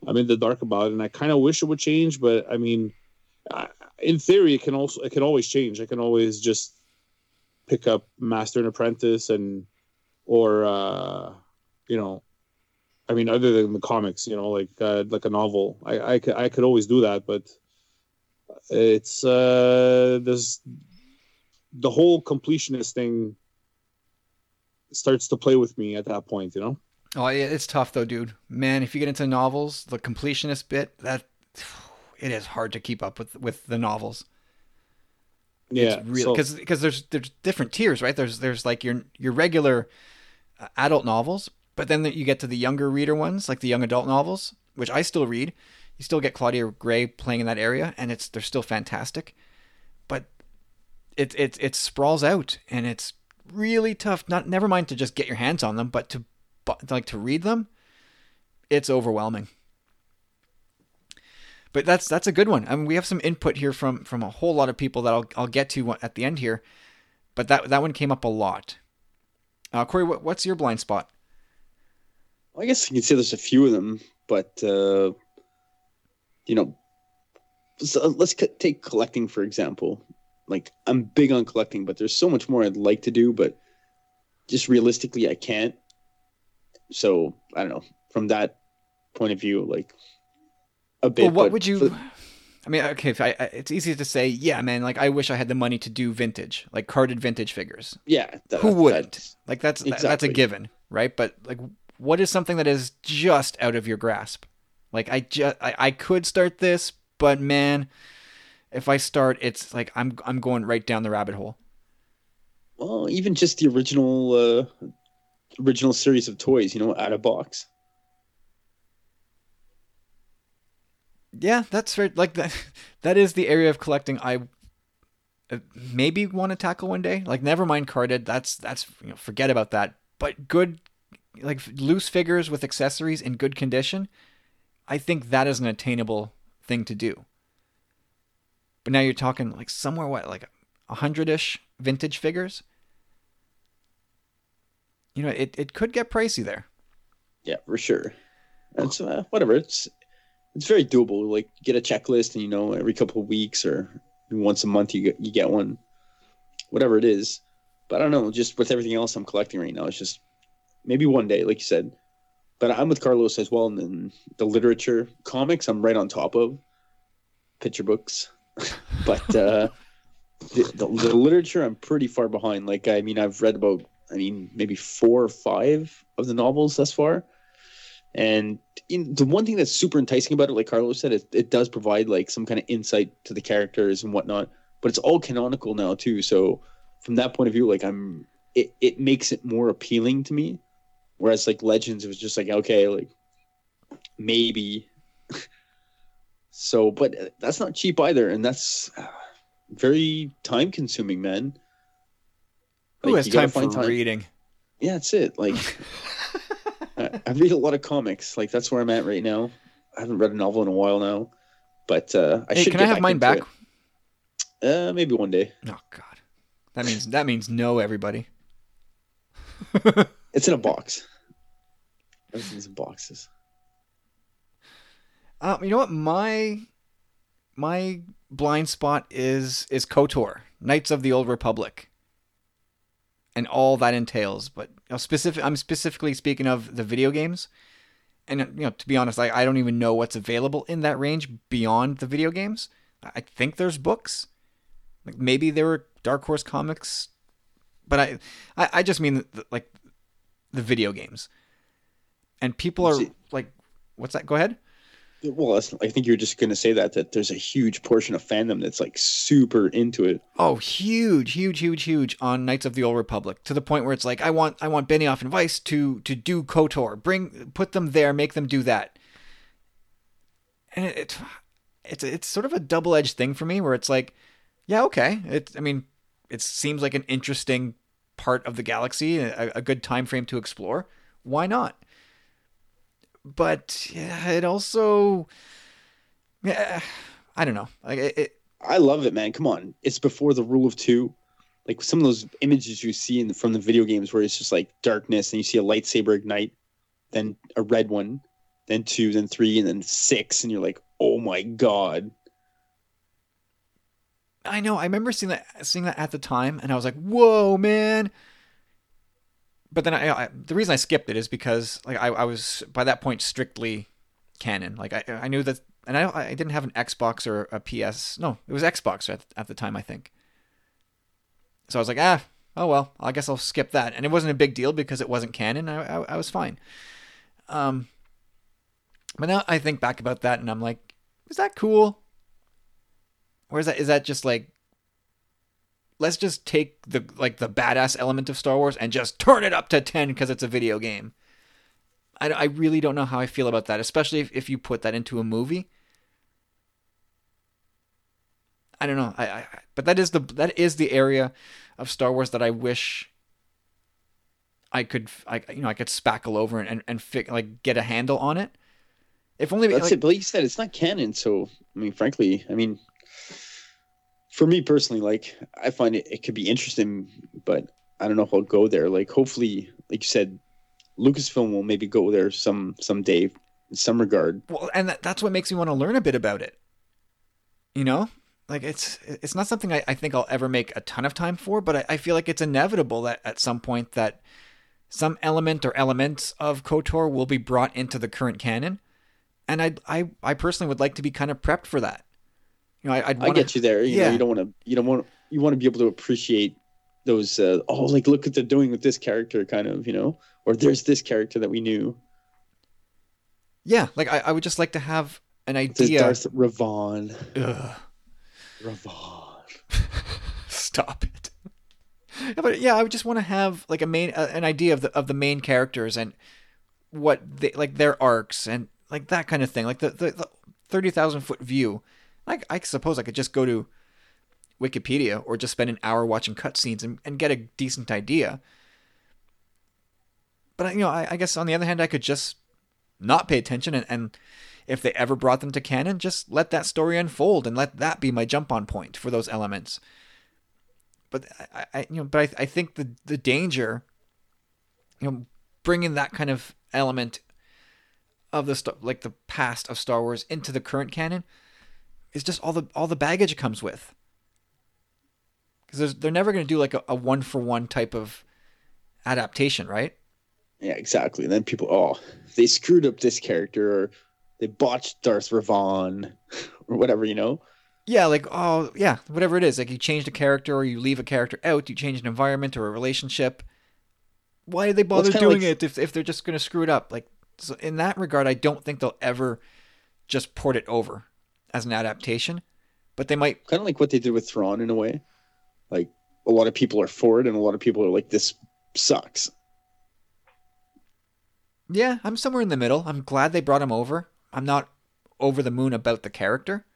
I'm in the dark about, and I kind of wish it would change. But I mean, I, in theory, it can also it can always change. I can always just pick up Master and Apprentice, and or uh, you know, I mean, other than the comics, you know, like uh, like a novel, I I could, I could always do that, but it's uh, there's the whole completionist thing starts to play with me at that point, you know. Oh, it's tough though, dude. Man, if you get into novels, the completionist bit, that it is hard to keep up with with the novels. Yeah, because because so... there's there's different tiers, right? There's there's like your your regular adult novels. But then you get to the younger reader ones, like the young adult novels, which I still read. You still get Claudia Gray playing in that area, and it's they're still fantastic. But it it it sprawls out, and it's really tough. Not never mind to just get your hands on them, but to but like to read them, it's overwhelming. But that's that's a good one. I mean, we have some input here from from a whole lot of people that I'll I'll get to at the end here, but that that one came up a lot. Uh, Corey, what, what's your blind spot? Well, I guess you can say there's a few of them, but uh, you know, so let's co- take collecting for example. Like, I'm big on collecting, but there's so much more I'd like to do, but just realistically, I can't. So I don't know. From that point of view, like. A bit, well, what would you? The... I mean, okay, if I, I, it's easy to say, yeah, man. Like, I wish I had the money to do vintage, like carded vintage figures. Yeah, that, who wouldn't? That's, like, that's exactly. That's a given, right? But like, what is something that is just out of your grasp? Like, I just, I, I could start this, but man, if I start, it's like I'm, I'm going right down the rabbit hole. Well, even just the original, uh, original series of toys, you know, out of box. Yeah, that's right. Like that, that is the area of collecting I maybe want to tackle one day. Like, never mind carded. That's that's you know, forget about that. But good, like loose figures with accessories in good condition, I think that is an attainable thing to do. But now you're talking like somewhere what like a hundred-ish vintage figures. You know, it it could get pricey there. Yeah, for sure. That's uh, whatever. It's. It's very doable. Like, get a checklist, and you know, every couple of weeks or once a month, you get, you get one, whatever it is. But I don't know. Just with everything else I'm collecting right now, it's just maybe one day, like you said. But I'm with Carlos as well, and then the literature, comics, I'm right on top of, picture books. But uh, the, the, the literature, I'm pretty far behind. Like, I mean, I've read about, I mean, maybe four or five of the novels thus far. And in, the one thing that's super enticing about it, like Carlos said, it, it does provide like some kind of insight to the characters and whatnot. But it's all canonical now too, so from that point of view, like I'm, it, it makes it more appealing to me. Whereas like Legends, it was just like okay, like maybe. So, but that's not cheap either, and that's very time consuming, man. Like, who has time for time. reading? Yeah, that's it. Like. I read a lot of comics. Like, that's where I'm at right now. I haven't read a novel in a while now, but uh, I hey, should. Can get I have back mine back? It. Uh, maybe one day. Oh God, that means that means no, everybody. It's in a box. Everything's in boxes. Um, you know what? My my blind spot is is KOTOR, Knights of the Old Republic. And all that entails, but you know, specific. I'm specifically speaking of the video games, and you know, to be honest, I, I don't even know what's available in that range beyond the video games. I think there's books, like maybe there were Dark Horse comics, but I, I, I just mean the, like the video games, and people are See, like, "What's that?" Go ahead. Well, that's, I think you're just going to say that that there's a huge portion of fandom that's like super into it. Oh, huge, huge, huge, huge on Knights of the Old Republic, to the point where it's like I want, I want Benioff and Weiss to to do KOTOR, bring, put them there, make them do that. And it, it it's it's sort of a double edged thing for me, where it's like, yeah, okay, it. I mean, it seems like an interesting part of the galaxy, a, a good time frame to explore. Why not? But yeah, it also, yeah, I don't know. Like it, it, I love it, man. Come on, it's before the rule of two. Like some of those images you see in the, from the video games, where it's just like darkness, and you see a lightsaber ignite, then a red one, then two, then three, and then six, and you're like, oh my God. I know. I remember seeing that, seeing that at the time, and I was like, whoa, man. But then I, I, the reason I skipped it is because like I, I was by that point strictly canon. Like I, I knew that, and I, I didn't have an Xbox or a P S. No, it was Xbox at, at the time, I think. So I was like, ah, oh well, I guess I'll skip that. And it wasn't a big deal because it wasn't canon. I, I, I was fine. Um, but now I think back about that, and I'm like, is that cool? Or is that is that just like? Let's just take the like the badass element of Star Wars and just turn it up to ten because it's a video game. I, I really don't know how I feel about that, especially if, if you put that into a movie. I don't know. I, I but that is the that is the area of Star Wars that I wish I could I you know I could spackle over and and, and fi- like get a handle on it. If only that's like, it. But like you said, it's not canon. So I mean, frankly, I mean, for me personally, like I find it it could be interesting, but I don't know if I'll go there. Like hopefully, like you said, Lucasfilm will maybe go there some someday in some regard. Well, and that, that's what makes me want to learn a bit about it. You know, like it's it's not something I, I think I'll ever make a ton of time for, but I, I feel like it's inevitable that at some point that some element or elements of KOTOR will be brought into the current canon, and I I, I personally would like to be kind of prepped for that. You know, I I'd wanna, I get you there. You yeah. know, you don't want to you don't want you want to be able to appreciate those uh, oh like look what they're doing with this character kind of, you know, or there's this character that we knew. Yeah, like I, I would just like to have an idea. Darth Revan. Ugh. Revan. Stop it. Yeah, but yeah, I would just want to have like a main uh, an idea of the of the main characters and what they like their arcs and like that kind of thing. Like the the, the thirty thousand foot view. Like I suppose I could just go to Wikipedia or just spend an hour watching cutscenes and, and get a decent idea. But you know, I, I guess on the other hand, I could just not pay attention and, and if they ever brought them to canon, just let that story unfold and let that be my jump on point for those elements. But I, I you know, but I, I think the, the danger, you know, bringing that kind of element of the like the past of Star Wars into the current canon is just all the all the baggage it comes with. Because they're never going to do like a, a one for one type of adaptation, right? Yeah, exactly. And then people, oh, they screwed up this character, or they botched Darth Revan, or whatever, you know? Yeah, like, oh, yeah, whatever it is. Like, you changed a character, or you leave a character out, you change an environment or a relationship. Why did they bother well, doing like... it if if they're just going to screw it up? Like, so in that regard, I don't think they'll ever just port it over as an adaptation, but they might. Kind of like what they did with Thrawn in a way. Like, a lot of people are for it, and a lot of people are like, this sucks. Yeah, I'm somewhere in the middle. I'm glad they brought him over. I'm not over the moon about the character.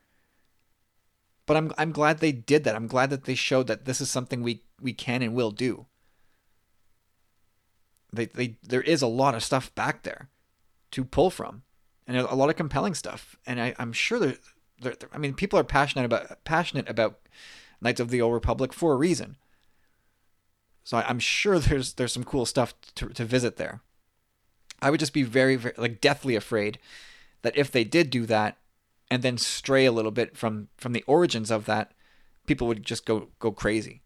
But I'm I'm glad they did that. I'm glad that they showed that this is something we, we can and will do. They they there is a lot of stuff back there to pull from. And a lot of compelling stuff. And I, I'm sure there there I mean people are passionate about passionate about Knights of the Old Republic for a reason. So I, I'm sure there's there's some cool stuff to to visit there. I would just be very, very, like, deathly afraid that if they did do that and then stray a little bit from, from the origins of that, people would just go, go crazy.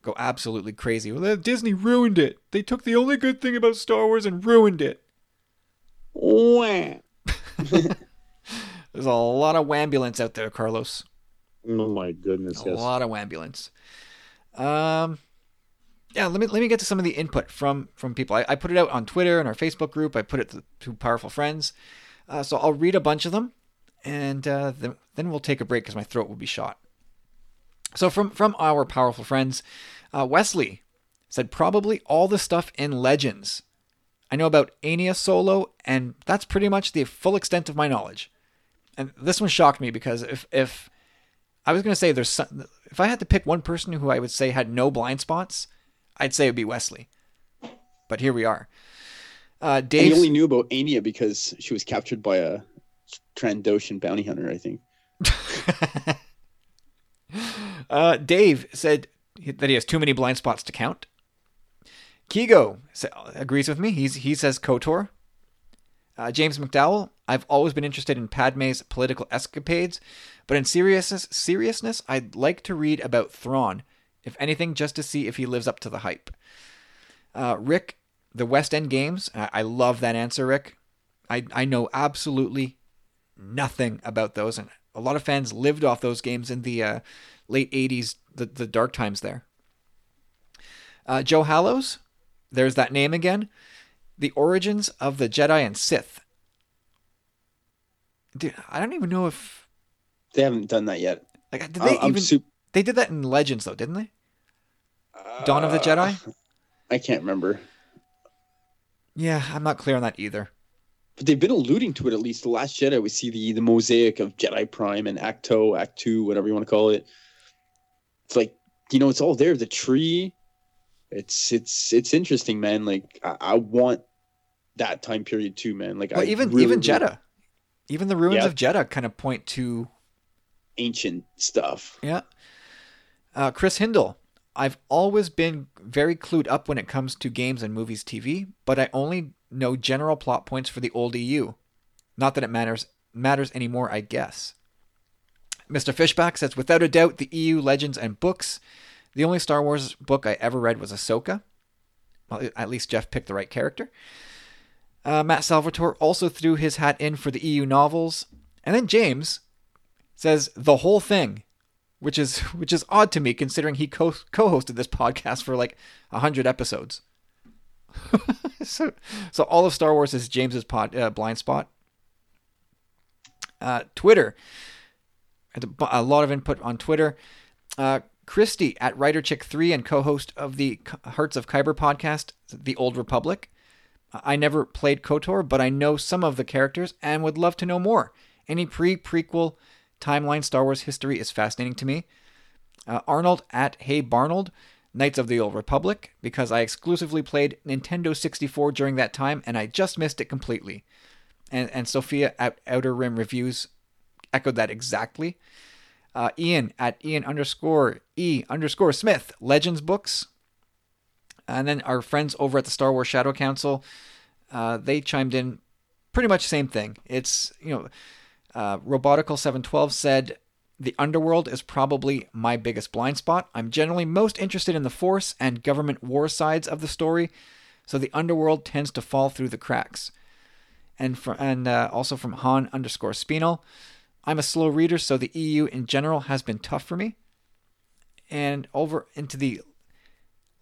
Go absolutely crazy. Well, Disney ruined it. They took the only good thing about Star Wars and ruined it. Wham. There's a lot of wambulance out there, Carlos. Oh, my goodness, a yes. A lot of wambulance. Um... Yeah, let me let me get to some of the input from, from people. I, I put it out on Twitter and our Facebook group. I put it to, to Powerful Friends. Uh, so I'll read a bunch of them, and uh, the, then we'll take a break because my throat will be shot. So from, from our Powerful Friends, uh, Wesley said, probably all the stuff in Legends. I know about Anya Solo, and that's pretty much the full extent of my knowledge. And this one shocked me because if, if I was going to say there's some, if I had to pick one person who I would say had no blind spots, I'd say it would be Wesley. But here we are. Uh, Dave only knew about Anya because she was captured by a Trandoshan bounty hunter, I think. uh, Dave said that he has too many blind spots to count. Kigo agrees with me. He's, he says KOTOR. Uh, James McDowell, I've always been interested in Padme's political escapades, but in seriousness, seriousness I'd like to read about Thrawn. If anything, just to see if he lives up to the hype. Uh, Rick, the West End Games. I, I love that answer, Rick. I, I know absolutely nothing about those. And a lot of fans lived off those games in the uh, late eighties, the, the dark times there. Uh, Joe Hallows. There's that name again. The origins of the Jedi and Sith. Dude, I don't even know if... They haven't done that yet. Like, did they I'm even... super... They did that in Legends, though, didn't they? Uh, Dawn of the Jedi? I can't remember. Yeah, I'm not clear on that either. But they've been alluding to it, at least. The Last Jedi, we see the, the mosaic of Jedi Prime and Acto, Act two, whatever you want to call it. It's like, you know, it's all there. The tree. It's it's it's interesting, man. Like, I, I want that time period too, man. Like, well, I even really, even Jeddah. Really, even the ruins yeah. of Jeddah kind of point to ancient stuff. Yeah. Uh, Chris Hindle. I've always been very clued up when it comes to games and movies, T V, but I only know general plot points for the old E U. Not that it matters matters anymore, I guess. Mister Fishback says, without a doubt, the E U legends and books. The only Star Wars book I ever read was Ahsoka. Well, at least Jeff picked the right character. Uh, Matt Salvatore also threw his hat in for the E U novels. And then James says, the whole thing. Which is which is odd to me, considering he co- co-hosted this podcast for like one hundred episodes. so, so all of Star Wars is James's pod, uh, blind spot. Uh, Twitter. A lot of input on Twitter. Uh, Christy at WriterChick three and co-host of the Hearts of Kyber podcast, The Old Republic. I never played KOTOR, but I know some of the characters and would love to know more. Any pre-prequel timeline Star Wars history is fascinating to me. Uh, Arnold at Hey Barnold, Knights of the Old Republic, because I exclusively played Nintendo sixty-four during that time and I just missed it completely. And and Sophia at Outer Rim Reviews echoed that exactly. Uh, Ian at Ian underscore E underscore Smith, Legends Books. And then our friends over at the Star Wars Shadow Council, uh, they chimed in pretty much same thing. It's, you know, Uh, Robotical seven twelve said, the underworld is probably my biggest blind spot. I'm generally most interested in the Force and government war sides of the story, so the underworld tends to fall through the cracks. And from, and uh, also from Han underscore Spinal, I'm a slow reader, so the E U in general has been tough for me. And over into the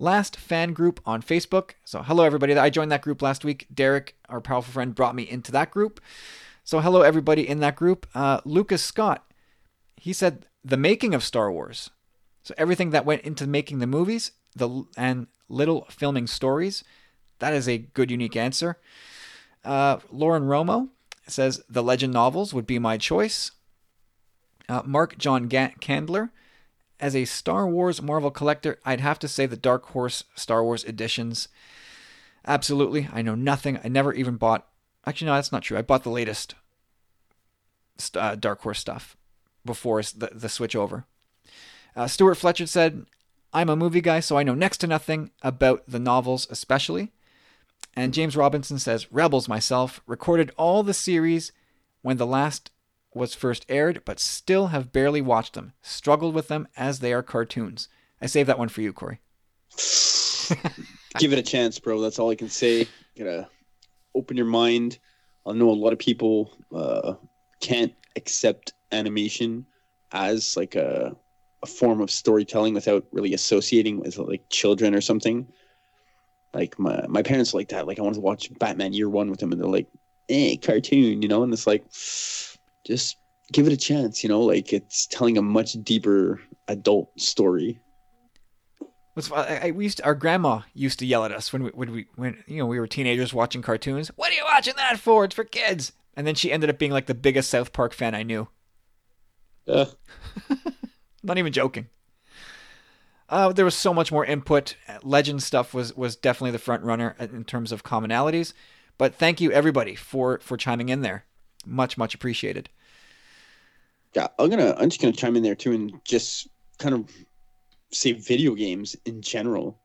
last fan group on Facebook. So hello, everybody. I joined that group last week. Derek, our powerful friend, brought me into that group. So hello, everybody in that group. Uh, Lucas Scott, he said the making of Star Wars. So everything that went into making the movies the and little filming stories. That is a good, unique answer. Uh, Lauren Romo says the legend novels would be my choice. Uh, Mark John G- Candler, as a Star Wars Marvel collector, I'd have to say the Dark Horse Star Wars editions. Absolutely. I know nothing. I never even bought Actually, no, that's not true. I bought the latest uh, Dark Horse stuff before the, the switch over. Uh, Stuart Fletcher said, I'm a movie guy, so I know next to nothing about the novels especially. And James Robinson says, Rebels myself, recorded all the series when the last was first aired, but still have barely watched them. Struggled with them as they are cartoons. I saved that one for you, Corey. Give it a chance, bro. That's all I can say. Gotta open your mind. I know a lot of people uh, can't accept animation as like a, a form of storytelling without really associating with like children or something. Like my, my parents like that. Like I wanted to watch Batman Year One with them and they're like, eh, cartoon, you know? And it's like, just give it a chance, you know? Like it's telling a much deeper adult story. What's I we used to, our grandma used to yell at us when we when we when you know we were teenagers watching cartoons. What are you watching that for? It's for kids. And then she ended up being like the biggest South Park fan I knew. Uh. Not even joking. Uh, there was so much more input. Legend stuff was was definitely the front runner in terms of commonalities. But thank you everybody for for chiming in there. Much much appreciated. Yeah, I'm gonna I'm just gonna chime in there too and just kind of say video games in general.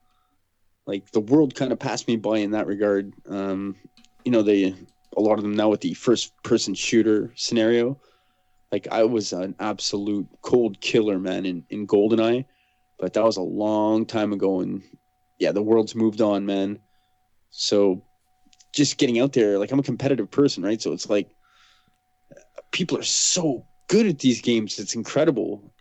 Like the world kind of passed me by in that regard. Um, you know, they a lot of them now with the first person shooter scenario. Like I was an absolute cold killer, man, in, in GoldenEye, but that was a long time ago and yeah, the world's moved on, man. So just getting out there, like I'm a competitive person, right? So it's like people are so good at these games. It's incredible.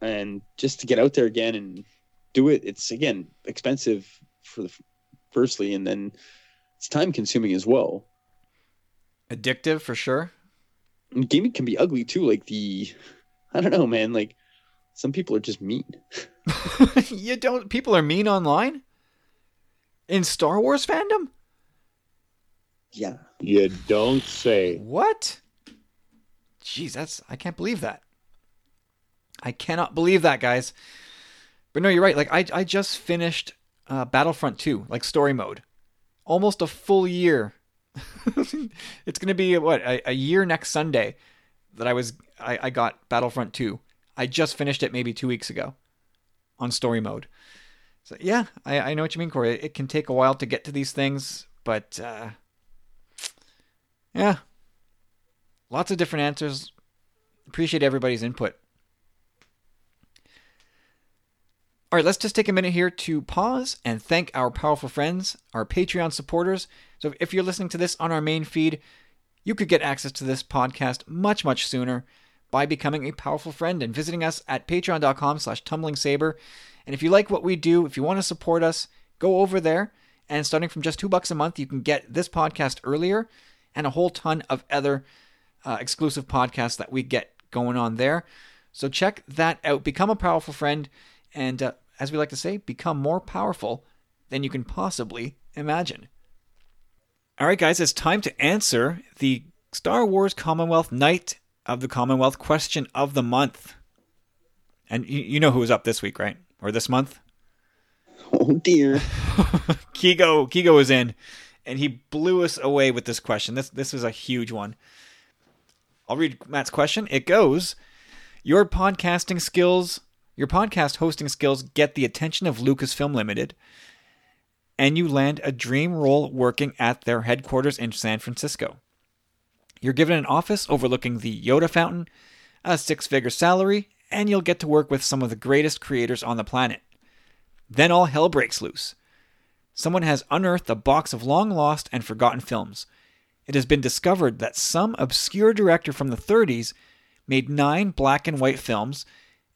And just to get out there again and do it, it's, again, expensive for the firstly, and then it's time-consuming as well. Addictive, for sure. And gaming can be ugly, too. Like, the... I don't know, man. Like, some people are just mean. You don't... People are mean online? In Star Wars fandom? Yeah. You don't say. What? Jeez, that's I can't believe that. I cannot believe that, guys. But no, you're right. Like I, I just finished uh, Battlefront two, like story mode, almost a full year. It's gonna be what a, a year next Sunday that I was I, I got Battlefront two. I just finished it maybe two weeks ago on story mode. So yeah, I, I know what you mean, Corey. It, it can take a while to get to these things, but uh, yeah, lots of different answers. Appreciate everybody's input. All right, let's just take a minute here to pause and thank our powerful friends, our Patreon supporters. So if you're listening to this on our main feed, you could get access to this podcast much, much sooner by becoming a powerful friend and visiting us at patreon.com slash tumblingsaber. And if you like what we do, if you want to support us, go over there. And starting from just two bucks a month, you can get this podcast earlier and a whole ton of other uh, exclusive podcasts that we get going on there. So check that out. Become a powerful friend. And uh, as we like to say, become more powerful than you can possibly imagine. All right, guys, it's time to answer the Star Wars Commonwealth Knight of the Commonwealth question of the month. And you, you know who was up this week, right? Or this month? Oh, dear. Kigo, Kigo was in, and he blew us away with this question. This, this was a huge one. I'll read Matt's question. It goes, your podcasting skills... Your podcast hosting skills get the attention of Lucasfilm Limited, and you land a dream role working at their headquarters in San Francisco. You're given an office overlooking the Yoda Fountain, a six-figure salary, and you'll get to work with some of the greatest creators on the planet. Then all hell breaks loose. Someone has unearthed a box of long-lost and forgotten films. It has been discovered that some obscure director from the thirties made nine black and white films,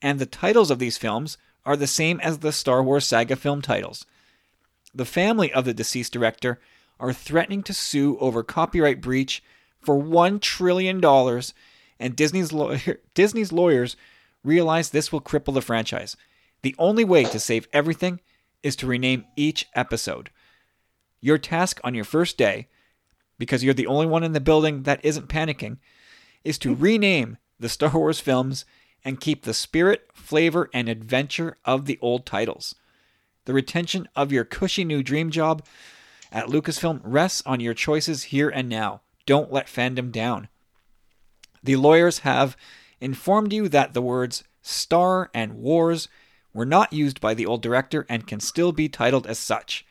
and the titles of these films are the same as the Star Wars saga film titles. The family of the deceased director are threatening to sue over copyright breach for one trillion dollars, and Disney's, lawyer, Disney's lawyers realize this will cripple the franchise. The only way to save everything is to rename each episode. Your task on your first day, because you're the only one in the building that isn't panicking, is to rename the Star Wars films and keep the spirit, flavor, and adventure of the old titles. The retention of your cushy new dream job at Lucasfilm rests on your choices here and now. Don't let fandom down. The lawyers have informed you that the words Star and Wars were not used by the old director and can still be titled as such.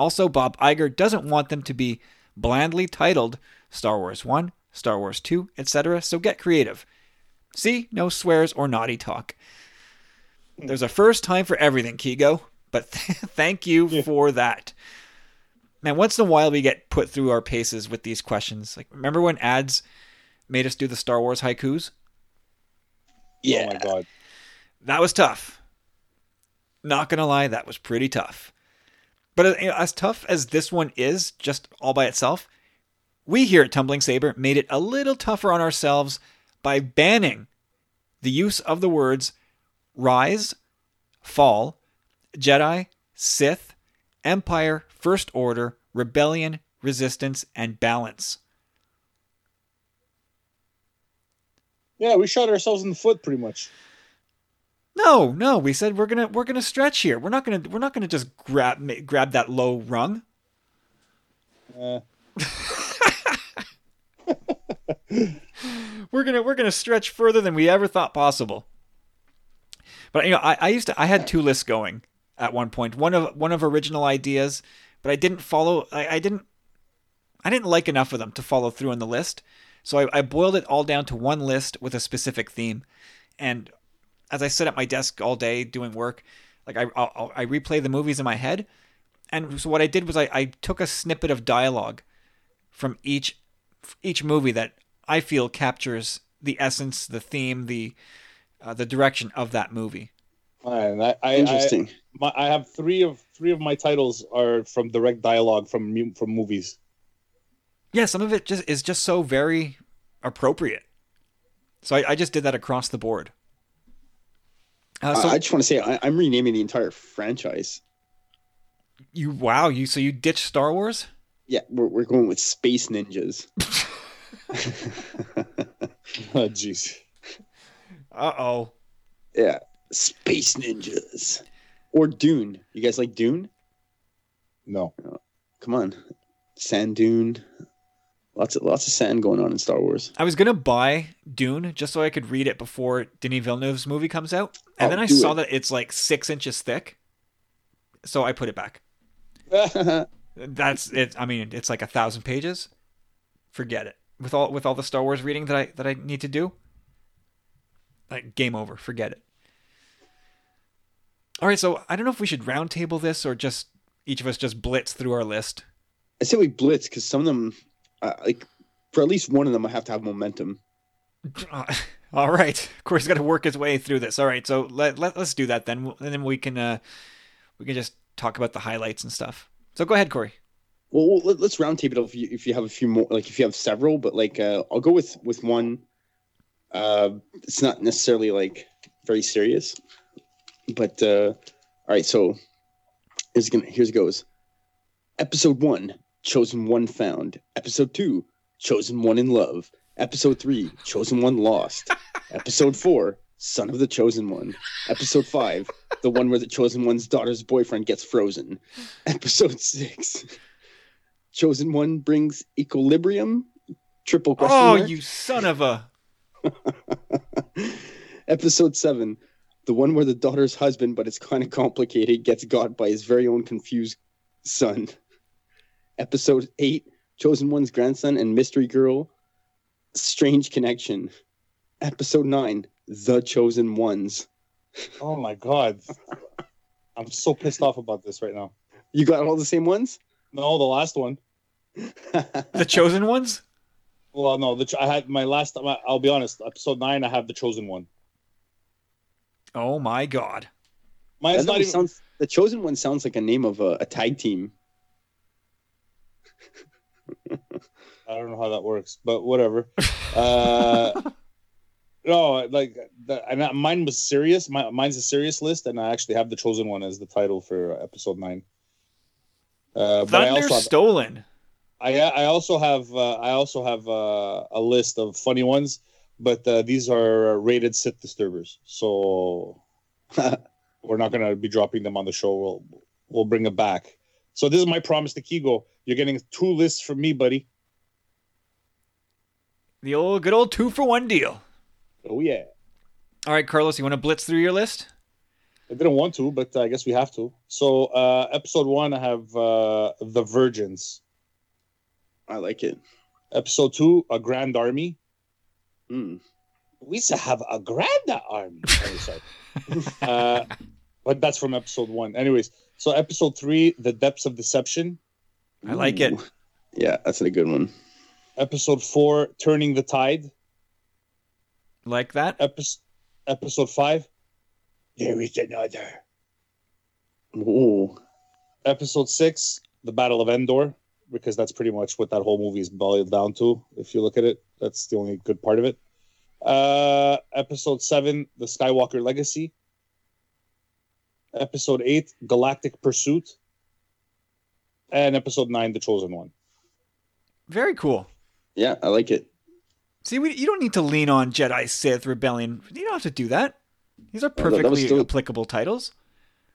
Also, Bob Iger doesn't want them to be blandly titled Star Wars one, Star Wars two, et cetera, so get creative. See, no swears or naughty talk. There's a first time for everything, Kigo, but th- thank you yeah. for that. Now, once in a while, we get put through our paces with these questions. Like, remember when ads made us do the Star Wars haikus? Yeah. Oh, my God. That was tough. Not going to lie, that was pretty tough. But you know, as tough as this one is, just all by itself, we here at Tumbling Saber made it a little tougher on ourselves by banning the use of the words Rise, Fall, Jedi, Sith, Empire, First Order, Rebellion, Resistance, and Balance. Yeah, we shot ourselves in the foot pretty much. No, no, we said we're gonna we're gonna stretch here. We're not gonna we're not gonna just grab grab that low rung. Uh. We're gonna we're gonna stretch further than we ever thought possible. But you know, I, I used to I had two lists going at one point. One of one of original ideas, but I didn't follow. I, I didn't I didn't like enough of them to follow through on the list. So I, I boiled it all down to one list with a specific theme. And as I sit at my desk all day doing work, like I I'll, I replay the movies in my head. And so what I did was I, I took a snippet of dialogue from each each movie that I feel captures the essence, the theme, the uh, the direction of that movie. Man, I, I, Interesting. I, my, I have three of three of my titles are from direct dialogue from from movies. Yeah, some of it just is just so very appropriate. So I, I just did that across the board. Uh, so I, I just want to say I, I'm renaming the entire franchise. You wow you so you ditched Star Wars? Yeah, we're we're going with space ninjas. Oh, jeez. Uh-oh. Yeah, space ninjas. Or Dune. You guys like Dune? No. Oh, come on. Sand dune. Lots of lots of sand going on in Star Wars. I was going to buy Dune just so I could read it before Denis Villeneuve's movie comes out. And oh, then I saw it. that it's like six inches thick. So I put it back. That's it. I mean, it's like a thousand pages. Forget it. With all with all the Star Wars reading that I that I need to do. Like, game over. Forget it. All right, so I don't know if we should round table this or just each of us just blitz through our list. I say we blitz because some of them, uh, like for at least one of them, I have to have momentum. Uh, all right, Corey's got to work his way through this. All right, so let, let let's do that then, and then we can uh, we can just talk about the highlights and stuff. So go ahead, Corey. Well, let, let's round table if you if you have a few more, like if you have several, but like uh, I'll go with with one. Uh, it's not necessarily like very serious, but uh, all right. So here's gonna here's goes. Episode one, chosen one found. Episode two, chosen one in love. Episode three, chosen one lost. Episode four, son of the chosen one. Episode five, the one where the chosen one's daughter's boyfriend gets frozen. Episode six, chosen one brings equilibrium. Triple question mark. Oh, you son of a. Episode seven, the one where the daughter's husband, but it's kind of complicated, gets got by his very own confused son. Episode eight, chosen one's grandson and mystery girl, strange connection. Episode nine, the chosen ones. Oh my god, I'm so pissed off about this right now. You got all the same ones? No, the last one. The chosen ones? Well, no, the ch- I had my last. I'll be honest. Episode nine, I have the chosen one. Oh my god, mine's not even. Sounds, the chosen one sounds like a name of a, a tag team. I don't know how that works, but whatever. Uh, no, like the, and I, mine was serious. My, mine's a serious list, and I actually have the chosen one as the title for episode nine. Uh, but I also have, stolen. I I also have uh, I also have uh, a list of funny ones, but uh, these are rated Sith disturbers, so we're not gonna be dropping them on the show. We'll we'll bring it back. So this is my promise to Kigo. You're getting two lists from me, buddy. The old, good old two-for-one deal. Oh, yeah. All right, Carlos, you want to blitz through your list? I didn't want to, but I guess we have to. So uh, episode one, I have uh, The Virgins. I like it. Episode two, A Grand Army. Mm. We should have a grand army. Oh, sorry. uh, but that's from episode one. Anyways, so episode three, The Depths of Deception. I like Ooh. it. Yeah, that's a good one. Episode four, Turning the Tide. Like that? Epis- episode five, There is Another. Ooh. Episode six, The Battle of Endor, because that's pretty much what that whole movie is boiled down to. If you look at it, that's the only good part of it. Uh, episode seven, The Skywalker Legacy. Episode eight, Galactic Pursuit. And episode nine, The Chosen One. Very cool. Yeah, I like it. See, we, you don't need to lean on Jedi, Sith, Rebellion. You don't have to do that. These are perfectly still, applicable titles.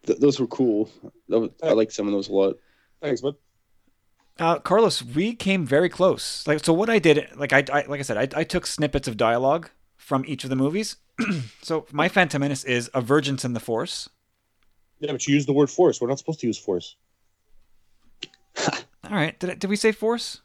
Th- those were cool. Was, I like some of those a lot. Thanks, bud. Uh, Carlos, we came very close. Like, so what I did, like I, I like I said, I, I took snippets of dialogue from each of the movies. So my Phantom Menace is A Virgins in the Force. Yeah, but you used the word force. We're not supposed to use force. All right. Did, did we say force?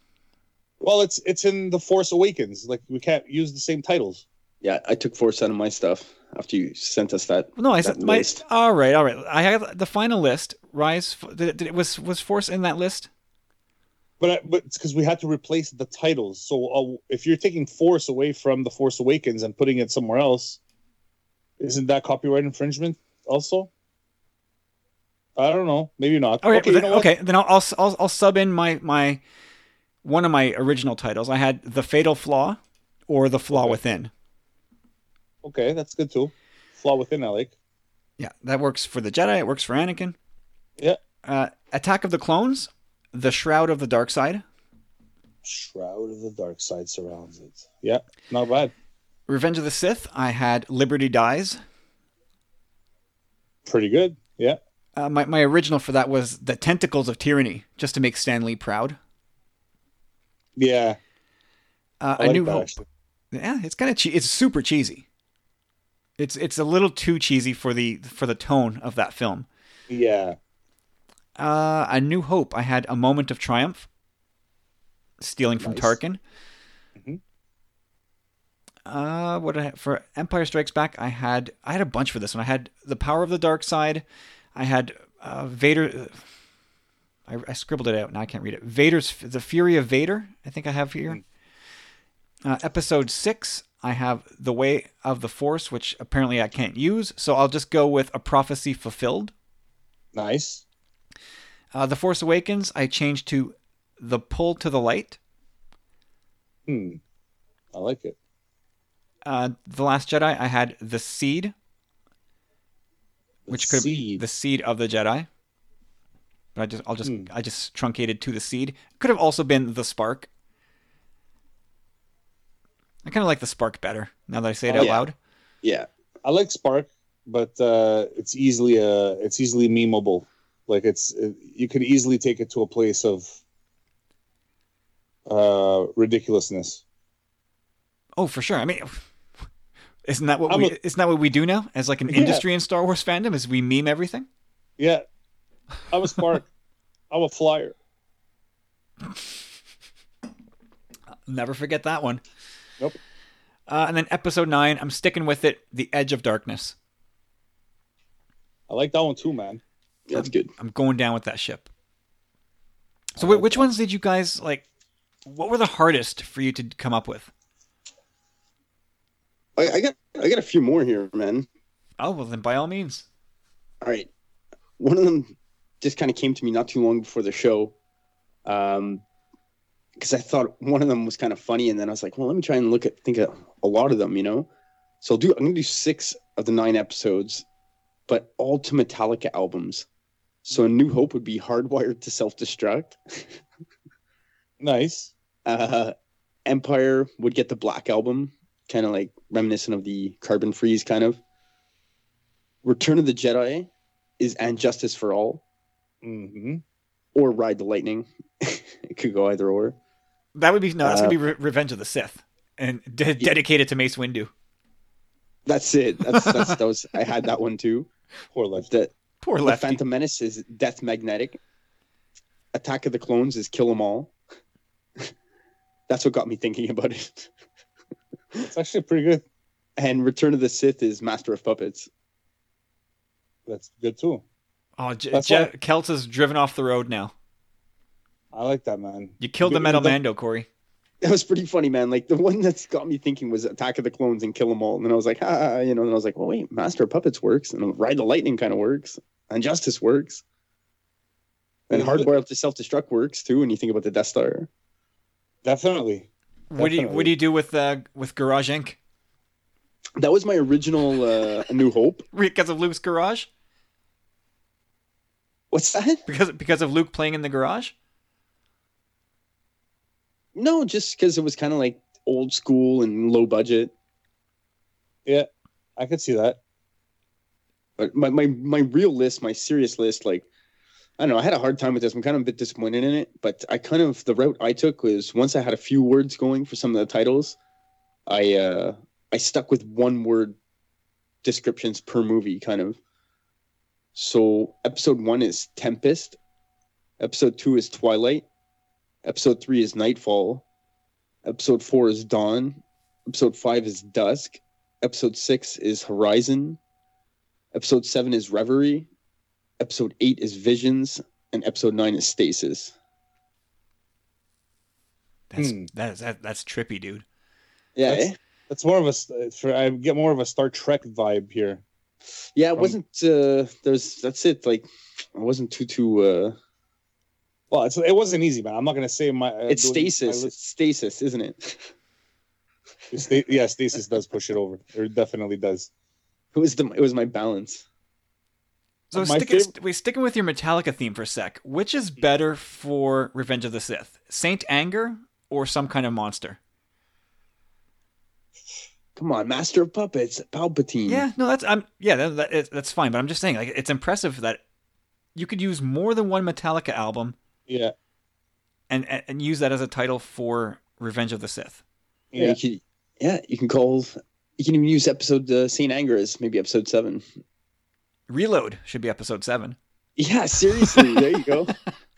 Well, it's it's in The Force Awakens. Like, we can't use the same titles. Yeah, I took force out of my stuff after you sent us that. No, I that said my list. All right, all right. I have the final list. Rise. Did, did it was was force in that list? But I, but it's because we had to replace the titles. So uh, if you're taking force away from The Force Awakens and putting it somewhere else, isn't that copyright infringement also? I don't know. Maybe not. All right, okay, then, you know okay, then I'll, I'll I'll I'll sub in my my one of my original titles. I had The Fatal Flaw or The Flaw okay. Within. Okay, that's good too. Flaw Within, I like. Yeah, that works for the Jedi. It works for Anakin. Yeah. Uh, Attack of the Clones. The Shroud of the Dark Side. Shroud of the Dark Side surrounds it. Yeah, not bad. Revenge of the Sith, I had Liberty Dies. Pretty good, yeah. Uh, my my original for that was The Tentacles of Tyranny, just to make Stan Lee proud. Yeah. Uh, I like A New that, Hope. Actually. Yeah, it's kind of che- it's super cheesy. It's it's a little too cheesy for the for the tone of that film. Yeah. Uh, A New Hope, I had A Moment of Triumph, stealing nice. from Tarkin. Mm-hmm. Uh, what I, for Empire Strikes Back, I had I had a bunch for this one. I had The Power of the Dark Side. I had uh, Vader. I, I scribbled it out. Now I can't read it. Vader's The Fury of Vader. I think I have here. Uh, episode six. I have The Way of the Force, which apparently I can't use, so I'll just go with A Prophecy Fulfilled. Nice. Uh, The Force Awakens. I changed to The Pull to the Light. Hmm. I like it. Uh, The Last Jedi, I had The Seed, which the could seed. be The Seed of the Jedi. But I just, I'll just, mm. I just truncated to The Seed. Could have also been The Spark. I kind of like The Spark better now that I say it oh, out yeah. loud. Yeah, I like Spark, but uh, it's easily uh, it's easily memeable. Like it's, it, you could easily take it to a place of uh, ridiculousness. Oh, for sure. I mean, isn't that what I'm we a, isn't that what we do now as like an yeah. industry in Star Wars fandom? Is we meme everything? Yeah, I'm a spark. I'm a flyer. I'll never forget that one. Nope. Uh, and then episode nine, I'm sticking with it. The Edge of Darkness. I like that one too, man. Yeah, that's I'm, good. I'm going down with that ship. So, like which that. ones did you guys like? What were the hardest for you to come up with? I, I got I got a few more here, man. Oh, well, then by all means. All right. One of them just kind of came to me not too long before the show. Um, because I thought one of them was kind of funny. And then I was like, well, let me try and look at, think of a lot of them, you know? So I'll do, I'm going to do six of the nine episodes, but all to Metallica albums. So A New Hope would be Hardwired to Self-Destruct. Nice. Uh, Empire would get the Black Album. Kind of like reminiscent of the Carbon Freeze, kind of. Return of the Jedi is And Justice for All. Mm-hmm. Or Ride the Lightning. It could go either or. That would be, no, that's uh, going to be Re- Revenge of the Sith. And de- dedicated yeah. to Mace Windu. That's it. That's, that's that was, I had that one too. Poor Lefty. The, Poor Lefty. The Phantom Menace is Death Magnetic. Attack of the Clones is Kill 'Em All. That's what got me thinking about it. It's actually pretty good. And Return of the Sith is Master of Puppets. That's good too. Oh, Je- Je- like... Kelts is driven off the road now. I like that, man. You killed the Metal that, Mando, Corey. That was pretty funny, man. Like the one that's got me thinking was Attack of the Clones and Kill 'Em All. And then I was like, ah, you know, and I was like, well, wait, Master of Puppets works. And Ride the Lightning kind of works. And Justice works. And Hardwired to Self-Destruct works too. And you think about the Death Star. Definitely. What do you what do you do with uh, with Garage Incorporated? That was my original uh, New Hope because of Luke's garage. What's that? Because because of Luke playing in the garage. No, just because it was kind of like old school and low budget. Yeah, I could see that. But my my my real list, my serious list, like. I don't know. I had a hard time with this. I'm kind of a bit disappointed in it, but I kind of, the route I took was once I had a few words going for some of the titles, I, uh, I stuck with one word descriptions per movie kind of. So episode one is Tempest. Episode two is Twilight. Episode three is Nightfall. Episode four is Dawn. Episode five is Dusk. Episode six is Horizon. Episode seven is Reverie. Episode eight is Visions, and episode nine is Stasis. That's hmm. that's that, that's trippy, dude. Yeah, that's, eh? that's more of a. For, I get more of a Star Trek vibe here. Yeah, it From, wasn't. Uh, there's that's it. Like, I wasn't too too. Uh, well, it's, it wasn't easy, man. I'm not gonna say my. Uh, it's Stasis. My it's Stasis, isn't it? Sta- yeah, Stasis does push it over. It definitely does. It was the. It was my balance. So stick, favorite... wait, sticking with your Metallica theme for a sec, which is better for Revenge of the Sith? Saint Anger or Some Kind of Monster? Come on, Master of Puppets, Palpatine. Yeah, no, that's I'm yeah, that, that, that's fine. But I'm just saying, like, it's impressive that you could use more than one Metallica album. Yeah, and and, and use that as a title for Revenge of the Sith. Yeah, yeah, you can, yeah, you can call. You can even use episode uh, Saint Anger as maybe episode seven. Reload should be episode seven. Yeah, seriously. There you go.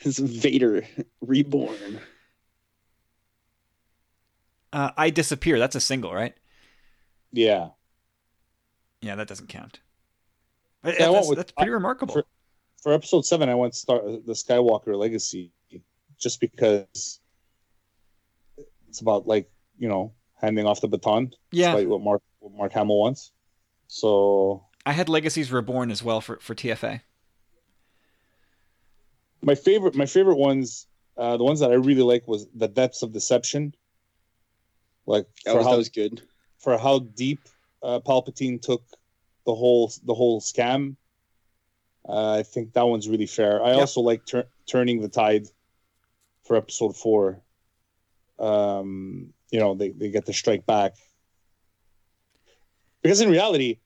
It's Vader reborn. Uh, I Disappear. That's a single, right? Yeah. Yeah, that doesn't count. Yeah, that's, went with, that's pretty I, remarkable. For, for episode seven, I went to start the Skywalker Legacy just because it's about, like, you know, handing off the baton. Yeah. Despite what Mark, what Mark Hamill wants. So... I had Legacies Reborn as well for, for T F A. My favorite, my favorite ones, uh, the ones that I really like was The Depths of Deception. Like that was, how, that was good for how deep uh, Palpatine took the whole the whole scam. Uh, I think that one's really fair. I yep. also like tur- Turning the Tide for episode four. Um, you know, they, they get to strike back because in reality.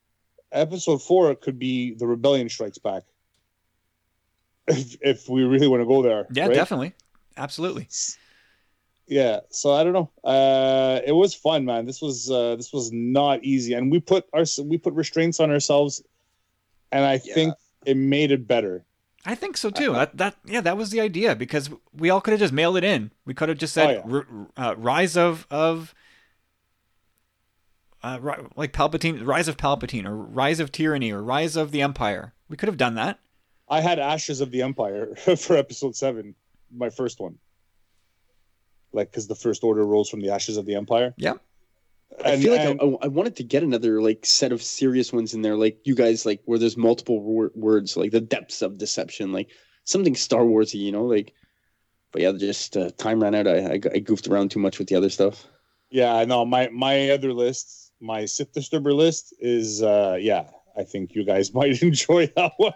Episode four could be The Rebellion Strikes Back. If, if we really want to go there. Yeah, right? Definitely. Absolutely. Yeah. So I don't know. Uh, it was fun, man. This was, uh, this was not easy. And we put our, we put restraints on ourselves, and I yeah. think it made it better. I think so too. I, that, that, yeah, that was the idea, because we all could have just mailed it in. We could have just said oh, yeah. r- uh, rise of, of, Uh, like Palpatine, Rise of Palpatine, or Rise of Tyranny, or Rise of the Empire. We could have done that. I had Ashes of the Empire for episode seven, my first one. Like, because the First Order rolls from the Ashes of the Empire. Yeah. And, I feel like and... I, I wanted to get another like set of serious ones in there, like you guys, like where there's multiple wor- words, like The Depths of Deception, like something Star Wars-y, you know, like. But yeah, just uh, time ran out. I, I I goofed around too much with the other stuff. Yeah, no, my my other list. My Sith Disturber list is, uh, yeah, I think you guys might enjoy that one.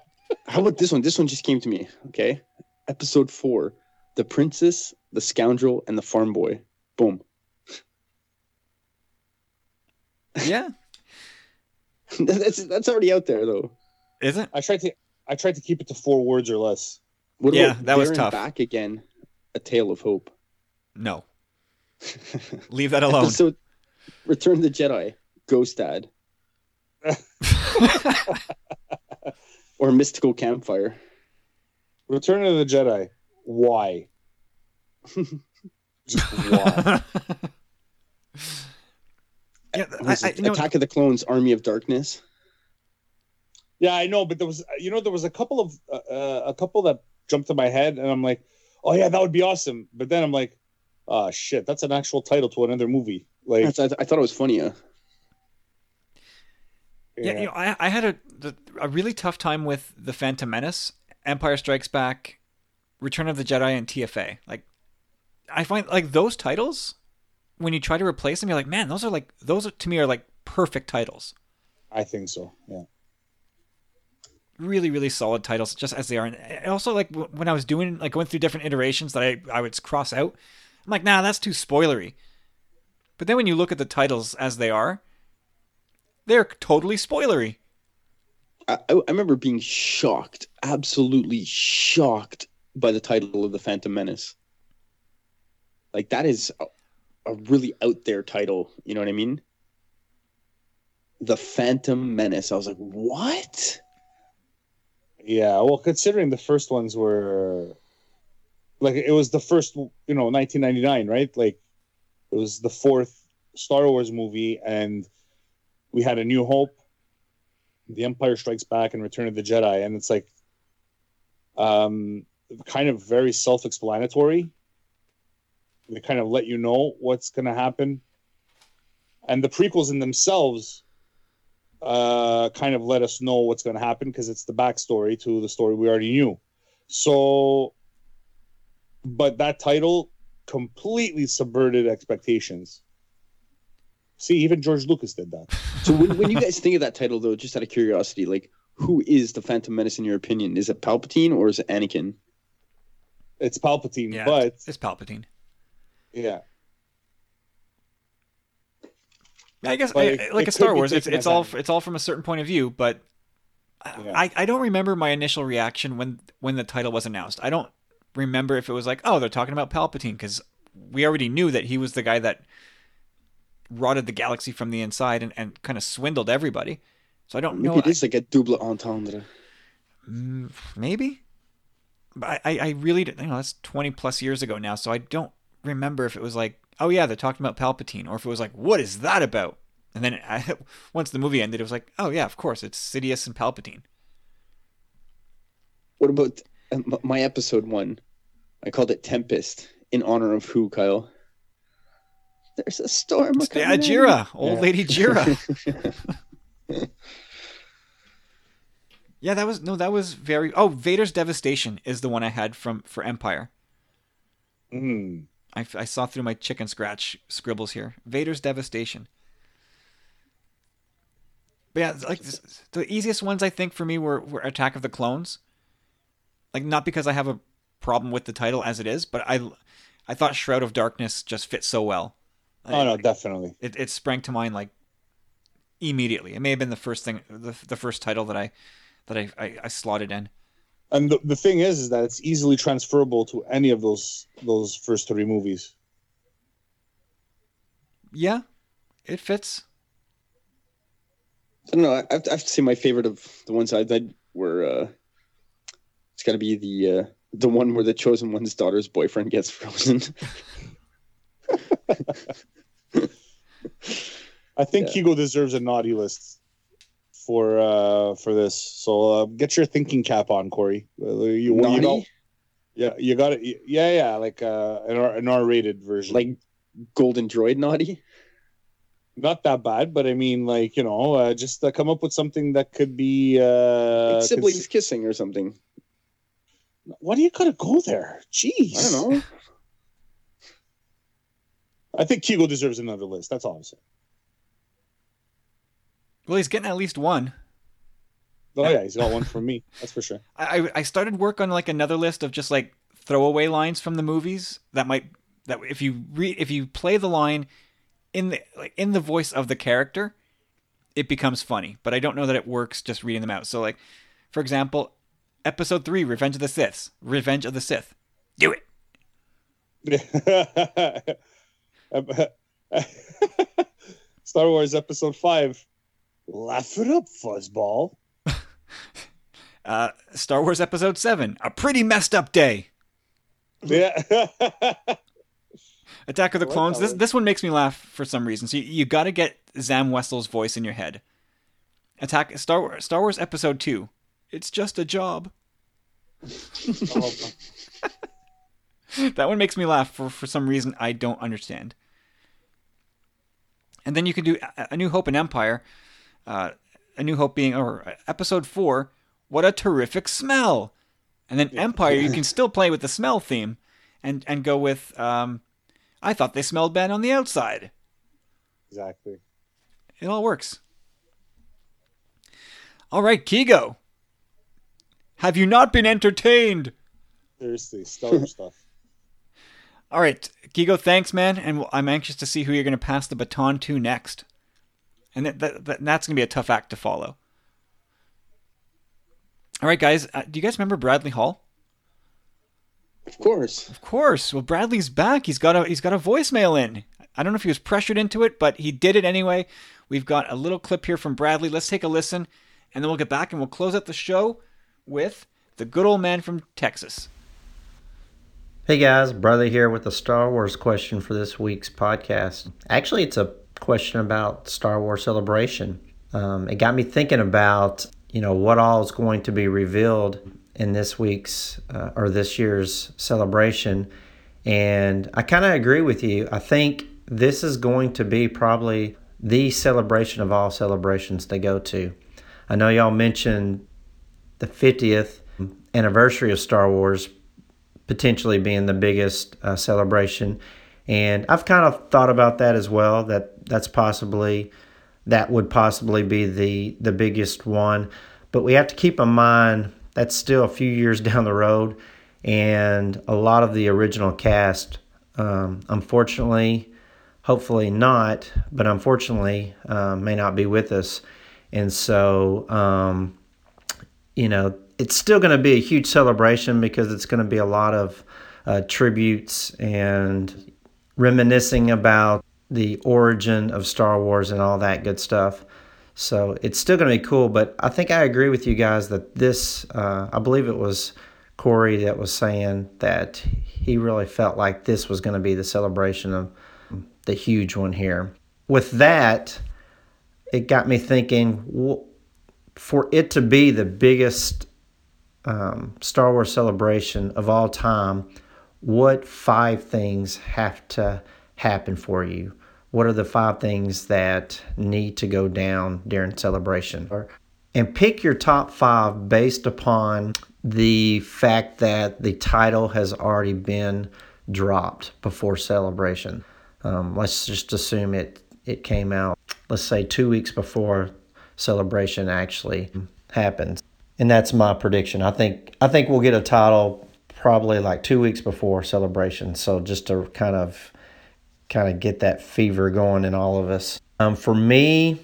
How about this one? This one just came to me, okay? Episode four, The Princess, The Scoundrel, and The Farm Boy. Boom. Yeah. that's that's already out there, though. Is it? I tried to I tried to keep it to four words or less. What yeah, about that was tough. Back Again, A Tale of Hope? No. Leave that alone. Episode Return of the Jedi, Ghost Dad. Or Mystical Campfire. Return of the Jedi, why? Just why? Yeah, I, I, you Attack know, of the Clones, Army of Darkness. Yeah, I know, but there was, you know, there was a couple of, uh, a couple that jumped to my head, and I'm like, oh yeah, that would be awesome. But then I'm like, oh shit, that's an actual title to another movie. Like, I, th- I thought it was funnier. Yeah, yeah, you know, I, I had a a really tough time with The Phantom Menace, Empire Strikes Back, Return of the Jedi, and T F A. Like, I find like those titles, when you try to replace them, you're like, man, those are like those are, to me are like perfect titles. I think so. Yeah. Really, really solid titles, just as they are. And also, like when I was doing like going through different iterations that I I would cross out, I'm like, nah, that's too spoilery. But then when you look at the titles as they are, they're totally spoilery. I, I remember being shocked, absolutely shocked by the title of The Phantom Menace. Like, that is a, a really out there title. You know what I mean? The Phantom Menace. I was like, what? Yeah, well, considering the first ones were... Like, it was the first, you know, nineteen ninety-nine, right? Like, it was the fourth Star Wars movie, and we had A New Hope, The Empire Strikes Back, and Return of the Jedi. And it's like um, kind of very self-explanatory. They kind of let you know what's going to happen. And the prequels in themselves uh, kind of let us know what's going to happen, because it's the backstory to the story we already knew. So, but that title... completely subverted expectations. See, even George Lucas did that. So when, when you guys think of that title, though, just out of curiosity, like who is the Phantom Menace in your opinion? Is it Palpatine or is it Anakin? It's Palpatine, yeah, but... It's Palpatine. Yeah. I guess, like, I, like a Star Wars, it's it's all it's all from a certain point of view, but yeah. I, I don't remember my initial reaction when, when the title was announced. I don't remember if it was like, oh, they're talking about Palpatine, because we already knew that he was the guy that rotted the galaxy from the inside and, and kind of swindled everybody. So I don't maybe know. Maybe it is I, like a double entendre. Maybe. But I, I really don't, you know, that's twenty plus years ago now, so I don't remember if it was like, oh yeah, they're talking about Palpatine, or if it was like, what is that about? And then I, once the movie ended, it was like, oh yeah, of course, it's Sidious and Palpatine. What about my episode one? I called it Tempest in honor of who, Kyle? There's a storm. It's coming the Ajira, in. Old yeah. Lady Jira. Yeah, that was no, that was very. Oh, Vader's Devastation is the one I had from for Empire. Mm. I, I saw through my chicken scratch scribbles here. Vader's Devastation. But yeah, like this, the easiest ones I think for me were, were Attack of the Clones. Like not because I have a problem with the title as it is, but I, I thought Shroud of Darkness just fit so well. Oh I, no, definitely. It it sprang to mind like immediately. It may have been the first thing, the the first title that I, that I I, I slotted in. And the, the thing is, is that it's easily transferable to any of those those first three movies. Yeah, it fits. I don't know. I, I have to say my favorite of the ones I did were uh, it's got to be the uh, the one where the chosen one's daughter's boyfriend gets frozen. I think yeah. Hugo deserves a naughty list for uh, for this. So uh, get your thinking cap on, Corey. Uh, you, naughty? You know, yeah, you got it. Yeah, yeah, like uh, an, R- an R-rated version, like Golden Droid naughty. Not that bad, but I mean, like, you know, uh, just uh, come up with something that could be uh, like siblings cons- kissing or something. Why do you gotta go there? Jeez, I don't know. I think Hugo deserves another list. That's all I'm saying. Well, he's getting at least one. Oh yeah, he's got one from me. That's for sure. I I started work on like another list of just like throwaway lines from the movies that might that if you read if you play the line in the like in the voice of the character, it becomes funny. But I don't know that it works just reading them out. So like, for example, Episode three, Revenge of the Sith. Revenge of the Sith. Do it. Star Wars Episode five. Laugh it up, fuzzball. uh, Star Wars Episode seven. A pretty messed up day. Yeah. Attack of the Clones. This this one makes me laugh for some reason. So you, you got to get Zam Wessel's voice in your head. Attack Star Wars Star Wars Episode two. It's just a job. That one makes me laugh for, for some reason I don't understand. And then you can do A New Hope and Empire. Uh, A New Hope being, or Episode four, what a terrific smell. And then Empire, you can still play with the smell theme and, and go with, um, I thought they smelled bad on the outside. Exactly. It all works. All right, Kigo. Have you not been entertained? Seriously, stellar stuff. All right, Gigo, thanks, man. And I'm anxious to see who you're going to pass the baton to next. And that, that, that that's going to be a tough act to follow. All right, guys. Uh, do you guys remember Bradley Hall? Of course. Of course. Well, Bradley's back. He's got a he's got a voicemail in. I don't know if he was pressured into it, but he did it anyway. We've got a little clip here from Bradley. Let's take a listen, and then we'll get back and we'll close out the show with the good old man from Texas. Hey guys, Bradley here with a Star Wars question for this week's podcast. Actually, it's a question about Star Wars Celebration. Um, it got me thinking about, you know, what all is going to be revealed in this week's uh, or this year's Celebration. And I kind of agree with you. I think this is going to be probably the celebration of all celebrations to go to. I know y'all mentioned the fiftieth anniversary of Star Wars potentially being the biggest uh, celebration. And I've kind of thought about that as well, that that's possibly, that would possibly be the, the biggest one. But we have to keep in mind that's still a few years down the road, and a lot of the original cast, um, unfortunately, hopefully not, but unfortunately uh, may not be with us. And so, um, you know, it's still going to be a huge celebration because it's going to be a lot of uh, tributes and reminiscing about the origin of Star Wars and all that good stuff. So it's still going to be cool, but I think I agree with you guys that this, uh, I believe it was Corey that was saying that he really felt like this was going to be the celebration of the huge one here. With that, it got me thinking, for it to be the biggest um, Star Wars celebration of all time, what five things have to happen for you? What are the five things that need to go down during celebration? And pick your top five based upon the fact that the title has already been dropped before celebration. Um, let's just assume it, it came out, let's say, two weeks before celebration actually happens. And that's my prediction. I think I think we'll get a title probably like two weeks before celebration. So just to kind of kind of get that fever going in all of us. Um, for me,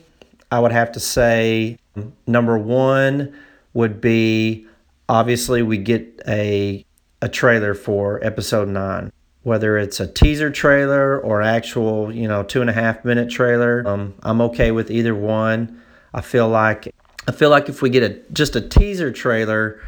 I would have to say number one would be, obviously, we get a a trailer for episode nine, whether it's a teaser trailer or actual, you know, two and a half minute trailer. Um, I'm okay with either one. I feel like I feel like if we get a just a teaser trailer,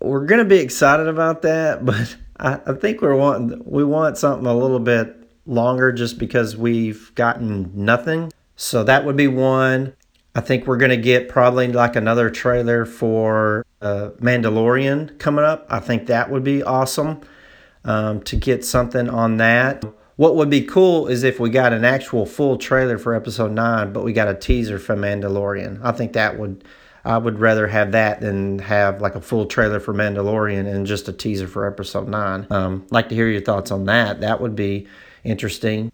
we're gonna be excited about that. But I, I think we're wanting we want something a little bit longer just because we've gotten nothing. So that would be one. I think we're going to get probably like another trailer for uh, Mandalorian coming up. I think that would be awesome um, to get something on that. What would be cool is if we got an actual full trailer for episode nine, but we got a teaser for Mandalorian. I think that would, I would rather have that than have like a full trailer for Mandalorian and just a teaser for episode nine. Um, like to hear your thoughts on that. That would be interesting.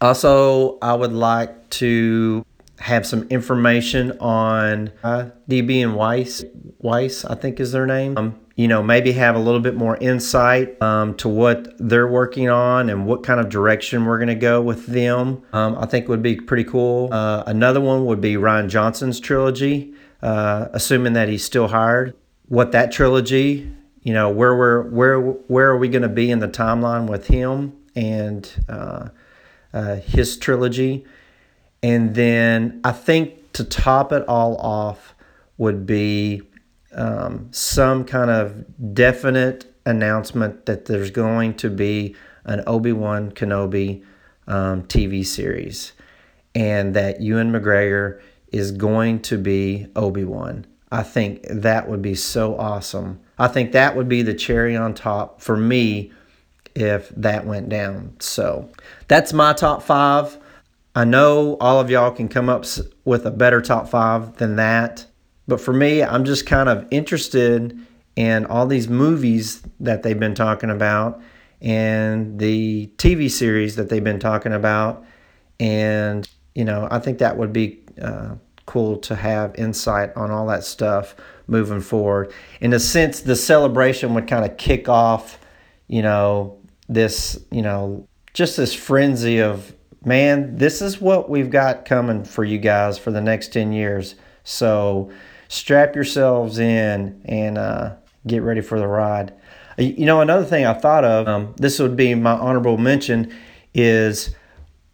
Also, I would like to have some information on uh, D B and Weiss. Weiss, I think, is their name. Um, you know, maybe have a little bit more insight um, to what they're working on and what kind of direction we're going to go with them. Um, I think would be pretty cool. Uh, another one would be Rian Johnson's trilogy, uh, assuming that he's still hired. What that trilogy, you know, where we're where where are we going to be in the timeline with him and uh, uh, his trilogy. And then I think to top it all off would be um, some kind of definite announcement that there's going to be an Obi-Wan Kenobi um, T V series and that Ewan McGregor is going to be Obi-Wan. I think that would be so awesome. I think that would be the cherry on top for me if that went down. So that's my top five. I know all of y'all can come up with a better top five than that. But for me, I'm just kind of interested in all these movies that they've been talking about and the T V series that they've been talking about. And, you know, I think that would be uh, cool to have insight on all that stuff moving forward. In a sense, the celebration would kind of kick off, you know, this, you know, just this frenzy of, man, this is what we've got coming for you guys for the next ten years. So strap yourselves in and uh, get ready for the ride. You know, another thing I thought of, um, this would be my honorable mention, is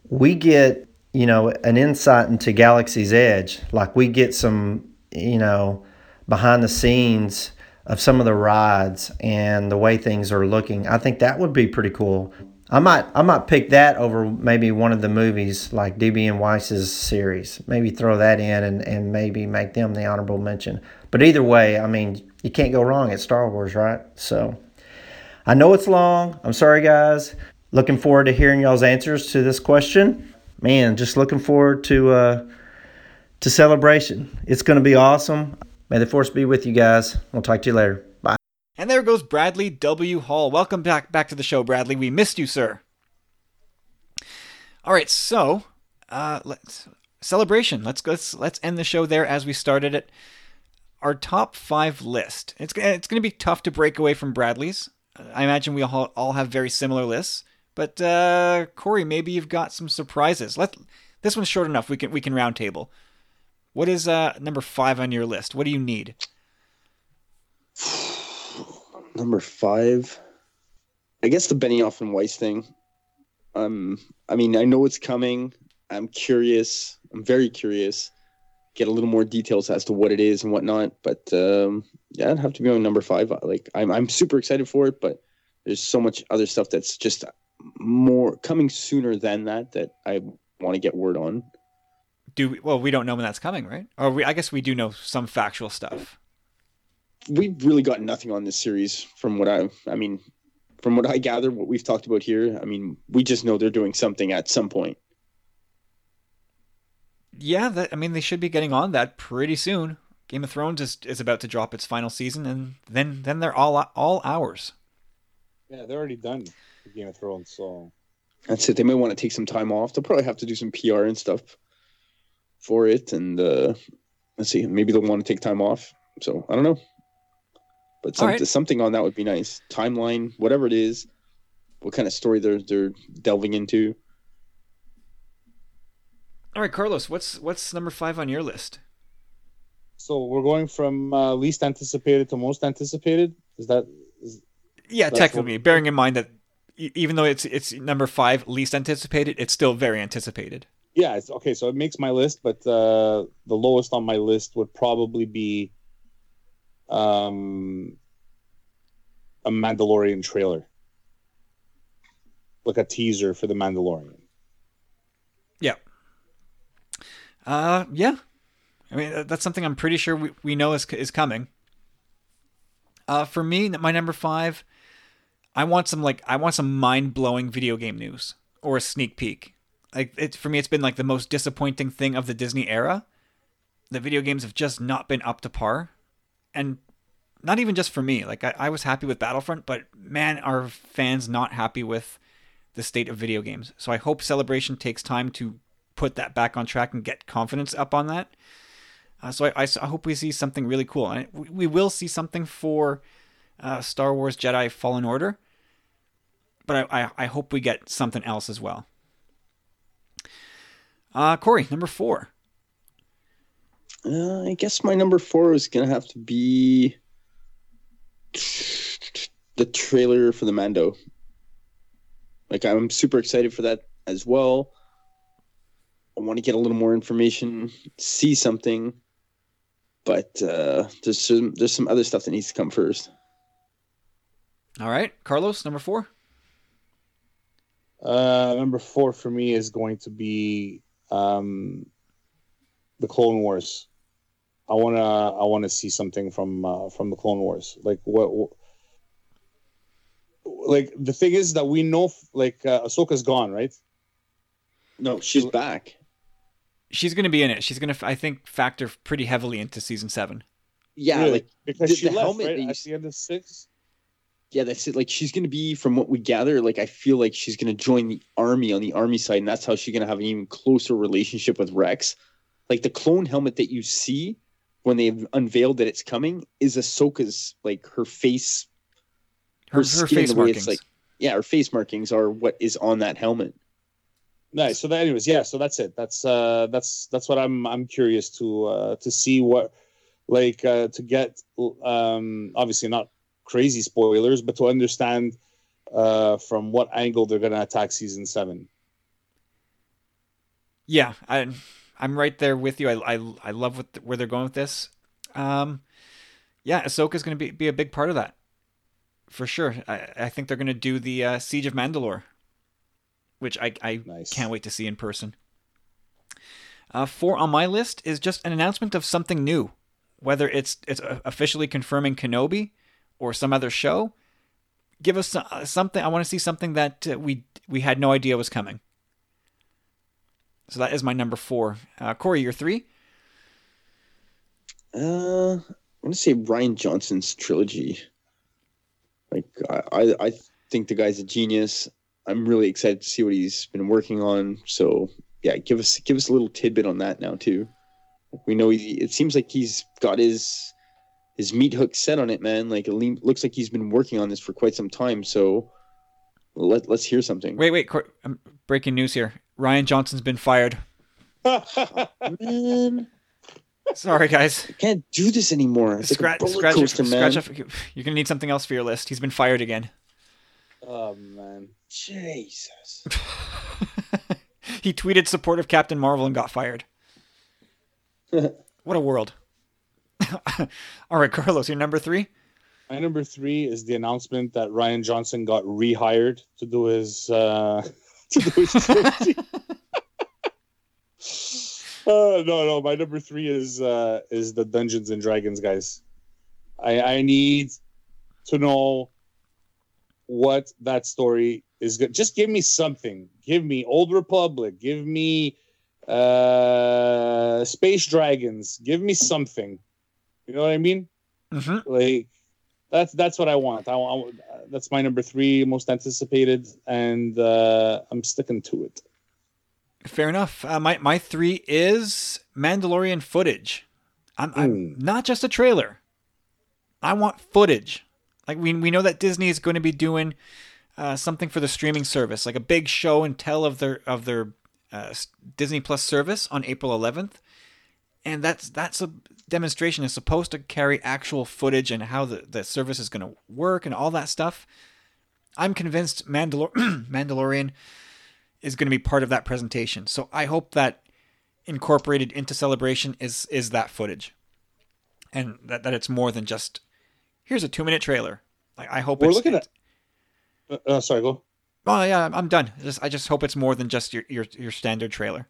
we get, you know, an insight into Galaxy's Edge. Like we get some, you know, behind the scenes of some of the rides and the way things are looking. I think that would be pretty cool. I might I might pick that over maybe one of the movies like D B and Weiss's series. Maybe throw that in and, and maybe make them the honorable mention. But either way, I mean, you can't go wrong at Star Wars, right? So I know it's long. I'm sorry, guys. Looking forward to hearing y'all's answers to this question. Man, just looking forward to uh, to celebration. It's going to be awesome. May the force be with you guys. We'll talk to you later. Bye. And there goes Bradley W. Hall. Welcome back back to the show, Bradley. We missed you, sir. All right, so uh, let's celebration. Let's let's let's end the show there as we started it. our top five list. It's it's going to be tough to break away from Bradley's. I imagine we all all have very similar lists. But uh, Corey, maybe you've got some surprises. Let this one's short enough. We can we can round table. What is uh, number five on your list? What do you need? Number five, I guess the Benioff and Weiss thing. Um, I mean, I know it's coming. I'm curious. I'm very curious. Get a little more details as to what it is and whatnot. But um, yeah, I'd have to be on number five. Like, I'm I'm super excited for it, but there's so much other stuff that's just more coming sooner than that that I want to get word on. Do we, well, we don't know when that's coming, right? Or we, I guess we do know some factual stuff. We've really got nothing on this series from what I, I mean, from what I gather, what we've talked about here. I mean, we just know they're doing something at some point. Yeah, that, I mean, they should be getting on that pretty soon. Game of Thrones is, is about to drop its final season, and then then they're all all ours. Yeah, they're already done with Game of Thrones, so that's it. They may want to take some time off. They'll probably have to do some P R and stuff for it, and uh, let's see, maybe they'll want to take time off. So I don't know, but some, right. something on that would be nice. Timeline, whatever it is, what kind of story they're they're delving into. All right, Carlos, what's what's number five on your list? So we're going from uh, least anticipated to most anticipated. Is that? Is, yeah, that's technically, what... bearing in mind that even though it's it's number five, least anticipated, it's still very anticipated. Yeah, it's okay. So it makes my list, but uh, the lowest on my list would probably be um, a Mandalorian trailer, like a teaser for the Mandalorian. Yeah. Uh, yeah. I mean, that's something I'm pretty sure we, we know is is coming. Uh, for me, my number five, I want some like I want some mind-blowing video game news or a sneak peek. Like it, for me, it's been like the most disappointing thing of the Disney era. The video games have just not been up to par, and not even just for me. Like I, I was happy with Battlefront, but man, are fans not happy with the state of video games. So I hope Celebration takes time to put that back on track and get confidence up on that. Uh, so I, I, I hope we see something really cool. And we, we will see something for uh, Star Wars Jedi Fallen Order, but I, I, I hope we get something else as well. Uh, Corey, number four. Uh, I guess my number four is going to have to be the trailer for the Mando. Like I'm super excited for that as well. I want to get a little more information, see something, but uh, there's some, there's some other stuff that needs to come first. All right, Carlos, number four. Uh, number four for me is going to be um, the Clone Wars. I wanna I wanna see something from uh, from the Clone Wars. Like what, what? Like the thing is that we know, like uh, Ahsoka's gone, right? No, she's so, back. She's going to be in it. She's going to, I think, factor pretty heavily into season seven. Yeah, really? Like because the, she the left, helmet right? At the end of six. Yeah, that's it. Like she's going to be, from what we gather, like I feel like she's going to join the army on the army side, and that's how she's going to have an even closer relationship with Rex. Like the clone helmet that you see when they've unveiled that it's coming is Ahsoka's, like her face, her, her, skin, her face markings. It's like, yeah, her face markings are what is on that helmet. Nice. So, that, anyways, yeah. So that's it. That's uh, that's that's what I'm I'm curious to uh, to see what, like, uh, to get um, obviously not crazy spoilers, but to understand uh, from what angle they're going to attack season seven. Yeah, I I'm right there with you. I I, I love what the, where they're going with this. Um, yeah, Ahsoka's going to be be a big part of that for sure. I I think they're going to do the uh, Siege of Mandalore, which I, I nice. Can't wait to see in person. Uh, four on my list is just an announcement of something new, whether it's it's officially confirming Kenobi or some other show. Give us uh, something. I want to see something that uh, we we had no idea was coming. So that is my number four. Uh, Corey, your three? Uh, I want to say Rian Johnson's trilogy. Like I, I think the guy's a genius. I'm really excited to see what he's been working on. So yeah, give us give us a little tidbit on that now too. We know he, it seems like he's got his his meat hook set on it, man. Like, it le- looks like he's been working on this for quite some time. So let, let's hear something. Wait, wait. Cor- I'm breaking news here. Ryan Johnson's been fired. Man. Sorry, guys. I can't do this anymore. It's scratch, like a roller coaster, man. Scratch off, you're going to need something else for your list. He's been fired again. Oh, man. Jesus. He tweeted support of Captain Marvel and got fired. What a world. All right, Carlos, your number three? My number three is the announcement that Ryan Johnson got rehired to do his... Uh, to do his trilogy. Uh, no, no. My number three is uh, is the Dungeons and Dragons guys. I, I need to know what that story is good. Just give me something. Give me Old Republic. Give me uh, Space Dragons. Give me something. You know what I mean? Mm-hmm. Like that's that's what I want. I, I that's my number three, most anticipated, and uh, I'm sticking to it. Fair enough. Uh, my my three is Mandalorian footage. I'm, I'm not just a trailer. I want footage. Like we we know that Disney is going to be doing uh, something for the streaming service, like a big show and tell of their of their uh, Disney Plus service on April eleventh, and that's that's a demonstration is supposed to carry actual footage and how the, the service is going to work and all that stuff. I'm convinced Mandalor- Mandalorian. is going to be part of that presentation. So I hope that incorporated into Celebration is is that footage. And that, that it's more than just, here's a two-minute trailer. Like, I hope We're it's... We're looking it's, at... Uh, sorry, go. Oh, yeah, I'm done. Just, I just hope it's more than just your your, your standard trailer.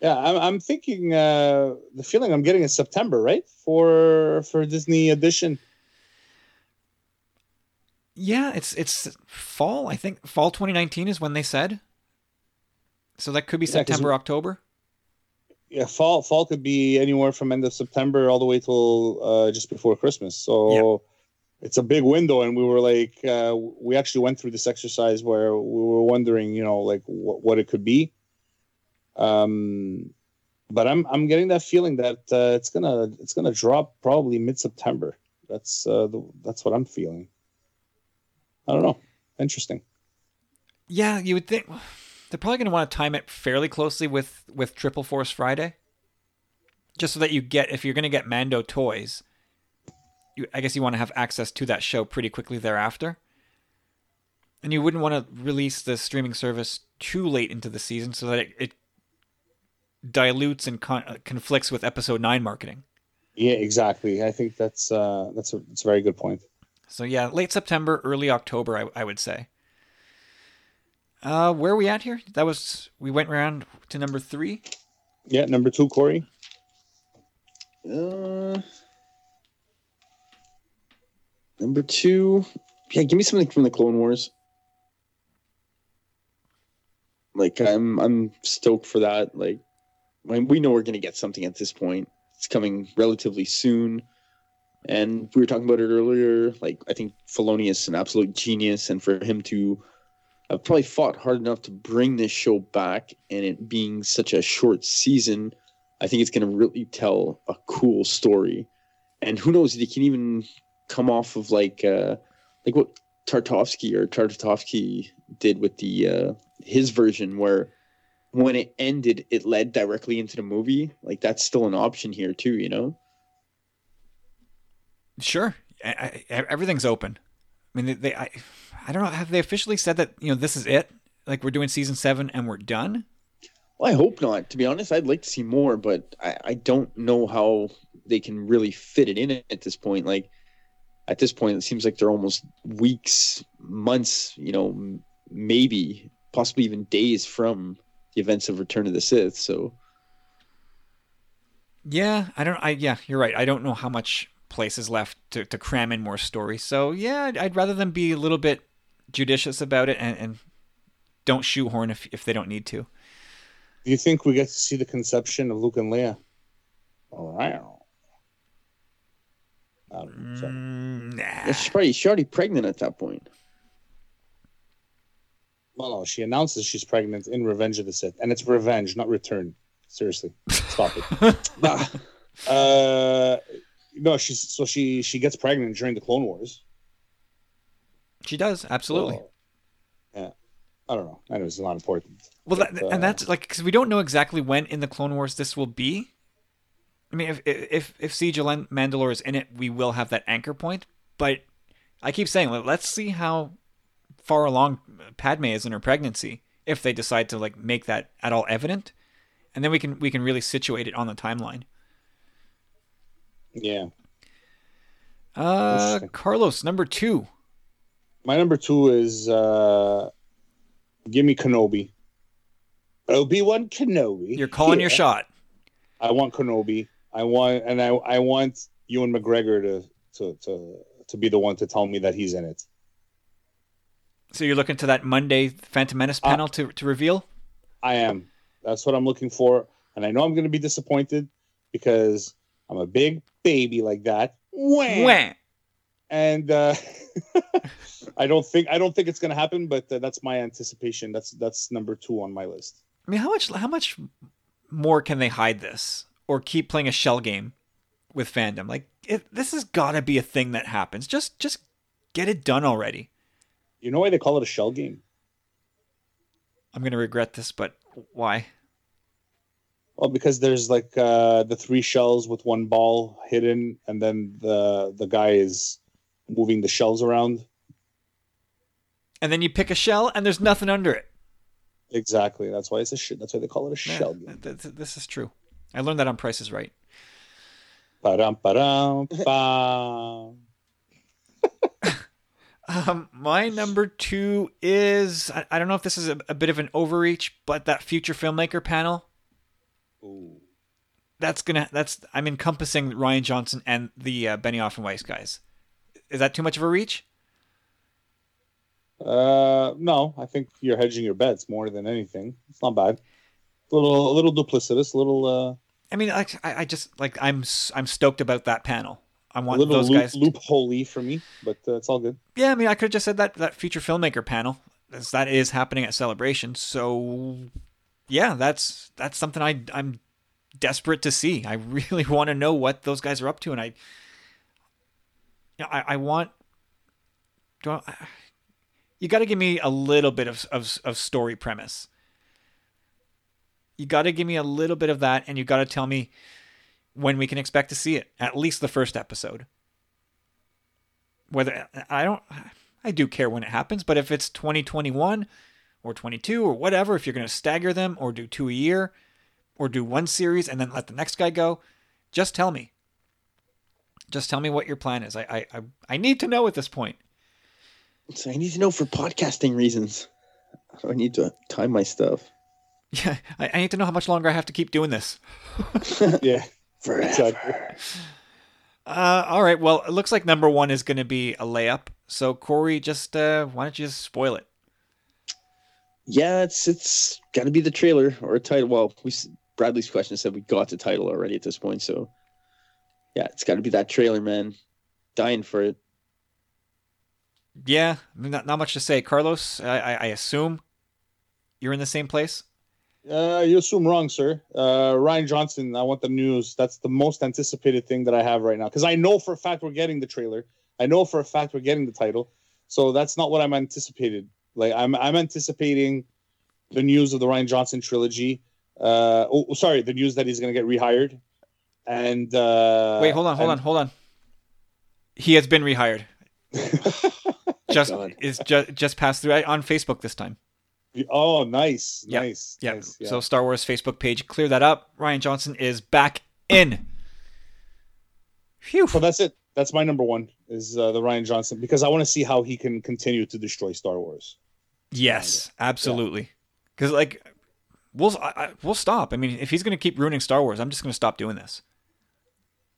Yeah, I'm, I'm thinking... Uh, the feeling I'm getting is September, right? For for Disney Edition. Yeah, it's it's fall, I think. Fall twenty nineteen is when they said... So that could be yeah, September, October? Yeah, fall fall could be anywhere from end of September all the way till uh, just before Christmas. So yeah. It's a big window, and we were like, uh, we actually went through this exercise where we were wondering, you know, like wh- what it could be. Um, but I'm I'm getting that feeling that uh, it's gonna it's gonna drop probably mid September. That's uh, the, that's what I'm feeling. I don't know. Interesting. Yeah, you would think. They're probably going to want to time it fairly closely with, with Triple Force Friday. Just so that you get, if you're going to get Mando toys, you, I guess you want to have access to that show pretty quickly thereafter. And you wouldn't want to release the streaming service too late into the season so that it, it dilutes and con- conflicts with Episode nine marketing. Yeah, exactly. I think that's uh, that's, a, that's a very good point. So yeah, late September, early October, I, I would say. Uh, where are we at here? That was, we went around to number three. Yeah, number two, Corey. Uh, number two. Yeah, give me something from the Clone Wars. Like, I'm I'm stoked for that. Like, we know we're going to get something at this point. It's coming relatively soon. And we were talking about it earlier. Like, I think Filoni is an absolute genius. And for him to... I've probably fought hard enough to bring this show back, and it being such a short season, I think it's going to really tell a cool story. And who knows, they can even come off of like uh, like what Tarkovsky or Tartakovsky did with the uh, his version, where when it ended, it led directly into the movie. Like that's still an option here too, you know? Sure, I, I, everything's open. I mean, they, they I. I don't know. Have they officially said that, you know, this is it? Like we're doing season seven and we're done? Well, I hope not. To be honest, I'd like to see more, but I, I don't know how they can really fit it in at this point. Like at this point, it seems like they're almost weeks, months, you know, maybe possibly even days from the events of Return of the Sith. So. Yeah, I don't. I yeah, you're right. I don't know how much place is left to, to cram in more story. So yeah, I'd, I'd rather them be a little bit judicious about it and, and don't shoehorn if if they don't need to. Do you think we get to see the conception of Luke and Leia? All right. I don't know. Mm, nah. She's probably, she's already pregnant at that point. Well, no, she announces she's pregnant in Revenge of the Sith, and it's revenge, not return. Seriously, stop it. nah. Uh, No, she's so she she gets pregnant during the Clone Wars. She does, absolutely. So, yeah, I don't know. I know it's not important. Well, but, that, uh, and that's like because we don't know exactly when in the Clone Wars this will be. I mean, if if if Siege of Mandalore is in it, we will have that anchor point. But I keep saying, let's see how far along Padme is in her pregnancy if they decide to like make that at all evident, and then we can we can really situate it on the timeline. Yeah. Uh, Carlos, number two. My number two is uh, give me Kenobi. Obi-Wan Kenobi. You're calling yeah. your shot. I want Kenobi. I want, and I, I want Ewan McGregor to, to to to be the one to tell me that he's in it. So you're looking to that Monday Phantom Menace panel uh, to to reveal? I am. That's what I'm looking for, and I know I'm going to be disappointed because I'm a big baby like that. Wham! Wham! And uh, I don't think I don't think it's going to happen, but uh, that's my anticipation. That's that's number two on my list. I mean, how much how much more can they hide this or keep playing a shell game with fandom? Like it, this has got to be a thing that happens. Just just get it done already. You know why they call it a shell game? I'm going to regret this, but why? Well, because there's like uh, the three shells with one ball hidden, and then the the guy is moving the shells around. And then you pick a shell, and there's nothing under it. Exactly. That's why it's a sh- that's why they call it a yeah, shell game. Th- th- this is true. I learned that on Price is Right. Ba-dum, ba-dum, ba. Um, my number two is I, I don't know if this is a, a bit of an overreach, but that future filmmaker panel. Ooh. That's gonna. That's I'm encompassing Rian Johnson and the uh, Benioff and Weiss guys. Is that too much of a reach? Uh, no. I think you're hedging your bets more than anything. It's not bad. A little, a little duplicitous. A little. Uh, I mean, like I, I just like I'm, I'm stoked about that panel. I want a little those loop, guys. To... Loophole-y for me, but uh, it's all good. Yeah, I mean, I could have just said that that future filmmaker panel. That is happening at Celebration, so. Yeah, that's that's something I I'm desperate to see. I really want to know what those guys are up to, and I, you know, I, I want. Do I, you got to give me a little bit of of of story premise. You got to give me a little bit of that, and you got to tell me when we can expect to see it. At least the first episode. Whether I don't, I do care when it happens, but if it's twenty twenty-one. Or twenty-two or whatever, if you're going to stagger them or do two a year or do one series and then let the next guy go, just tell me. Just tell me what your plan is. I I I need to know at this point. So I need to know for podcasting reasons. I need to time my stuff. Yeah, I, I need to know how much longer I have to keep doing this. Yeah, forever. Uh, all right, well, it looks like number one is going to be a layup. So, Corey, just uh, why don't you just spoil it? Yeah, it's it's got to be the trailer or a title. Well, we Bradley's question said we got the title already at this point, so yeah, it's got to be that trailer, man. Dying for it. Yeah, I mean, not not much to say, Carlos. I, I, I assume you're in the same place. Uh, you assume wrong, sir. Uh, Rian Johnson. I want the news. That's the most anticipated thing that I have right now because I know for a fact we're getting the trailer. I know for a fact we're getting the title. So that's not what I'm anticipated. Like I'm, I'm anticipating the news of the Rian Johnson trilogy. Uh, oh, sorry, the news that he's going to get rehired. And uh, wait, hold on, hold and... on, hold on. He has been rehired. just God. is just just passed through on Facebook this time. Oh, nice, yep. nice, yep. nice. Yeah. So Star Wars Facebook page, clear that up. Rian Johnson is back in. Phew. So that's it. That's my number one is uh, the Rian Johnson because I want to see how he can continue to destroy Star Wars. Yes, absolutely. Because yeah. like, we'll I, I, we'll stop. I mean, if he's going to keep ruining Star Wars, I'm just going to stop doing this.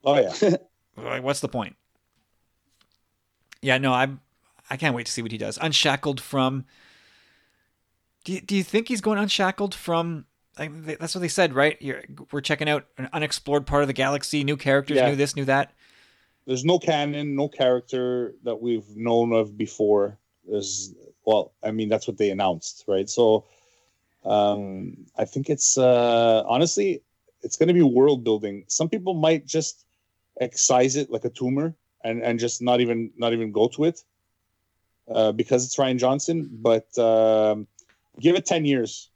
Oh yeah. Like, what's the point? Yeah, no, I'm. I can't wait to see what he does. Unshackled from. Do you, do you think he's going unshackled from? Like, that's what they said, right? You're, we're checking out an unexplored part of the galaxy, new characters, yeah. new this, new that. There's no canon, no character that we've known of before. There's, well, I mean, that's what they announced, right? So um, I think it's, uh, honestly, it's going to be world building. Some people might just, excise it like a tumor and, and just not even not even go to it uh, because it's Ryan Johnson. But um, give it ten years.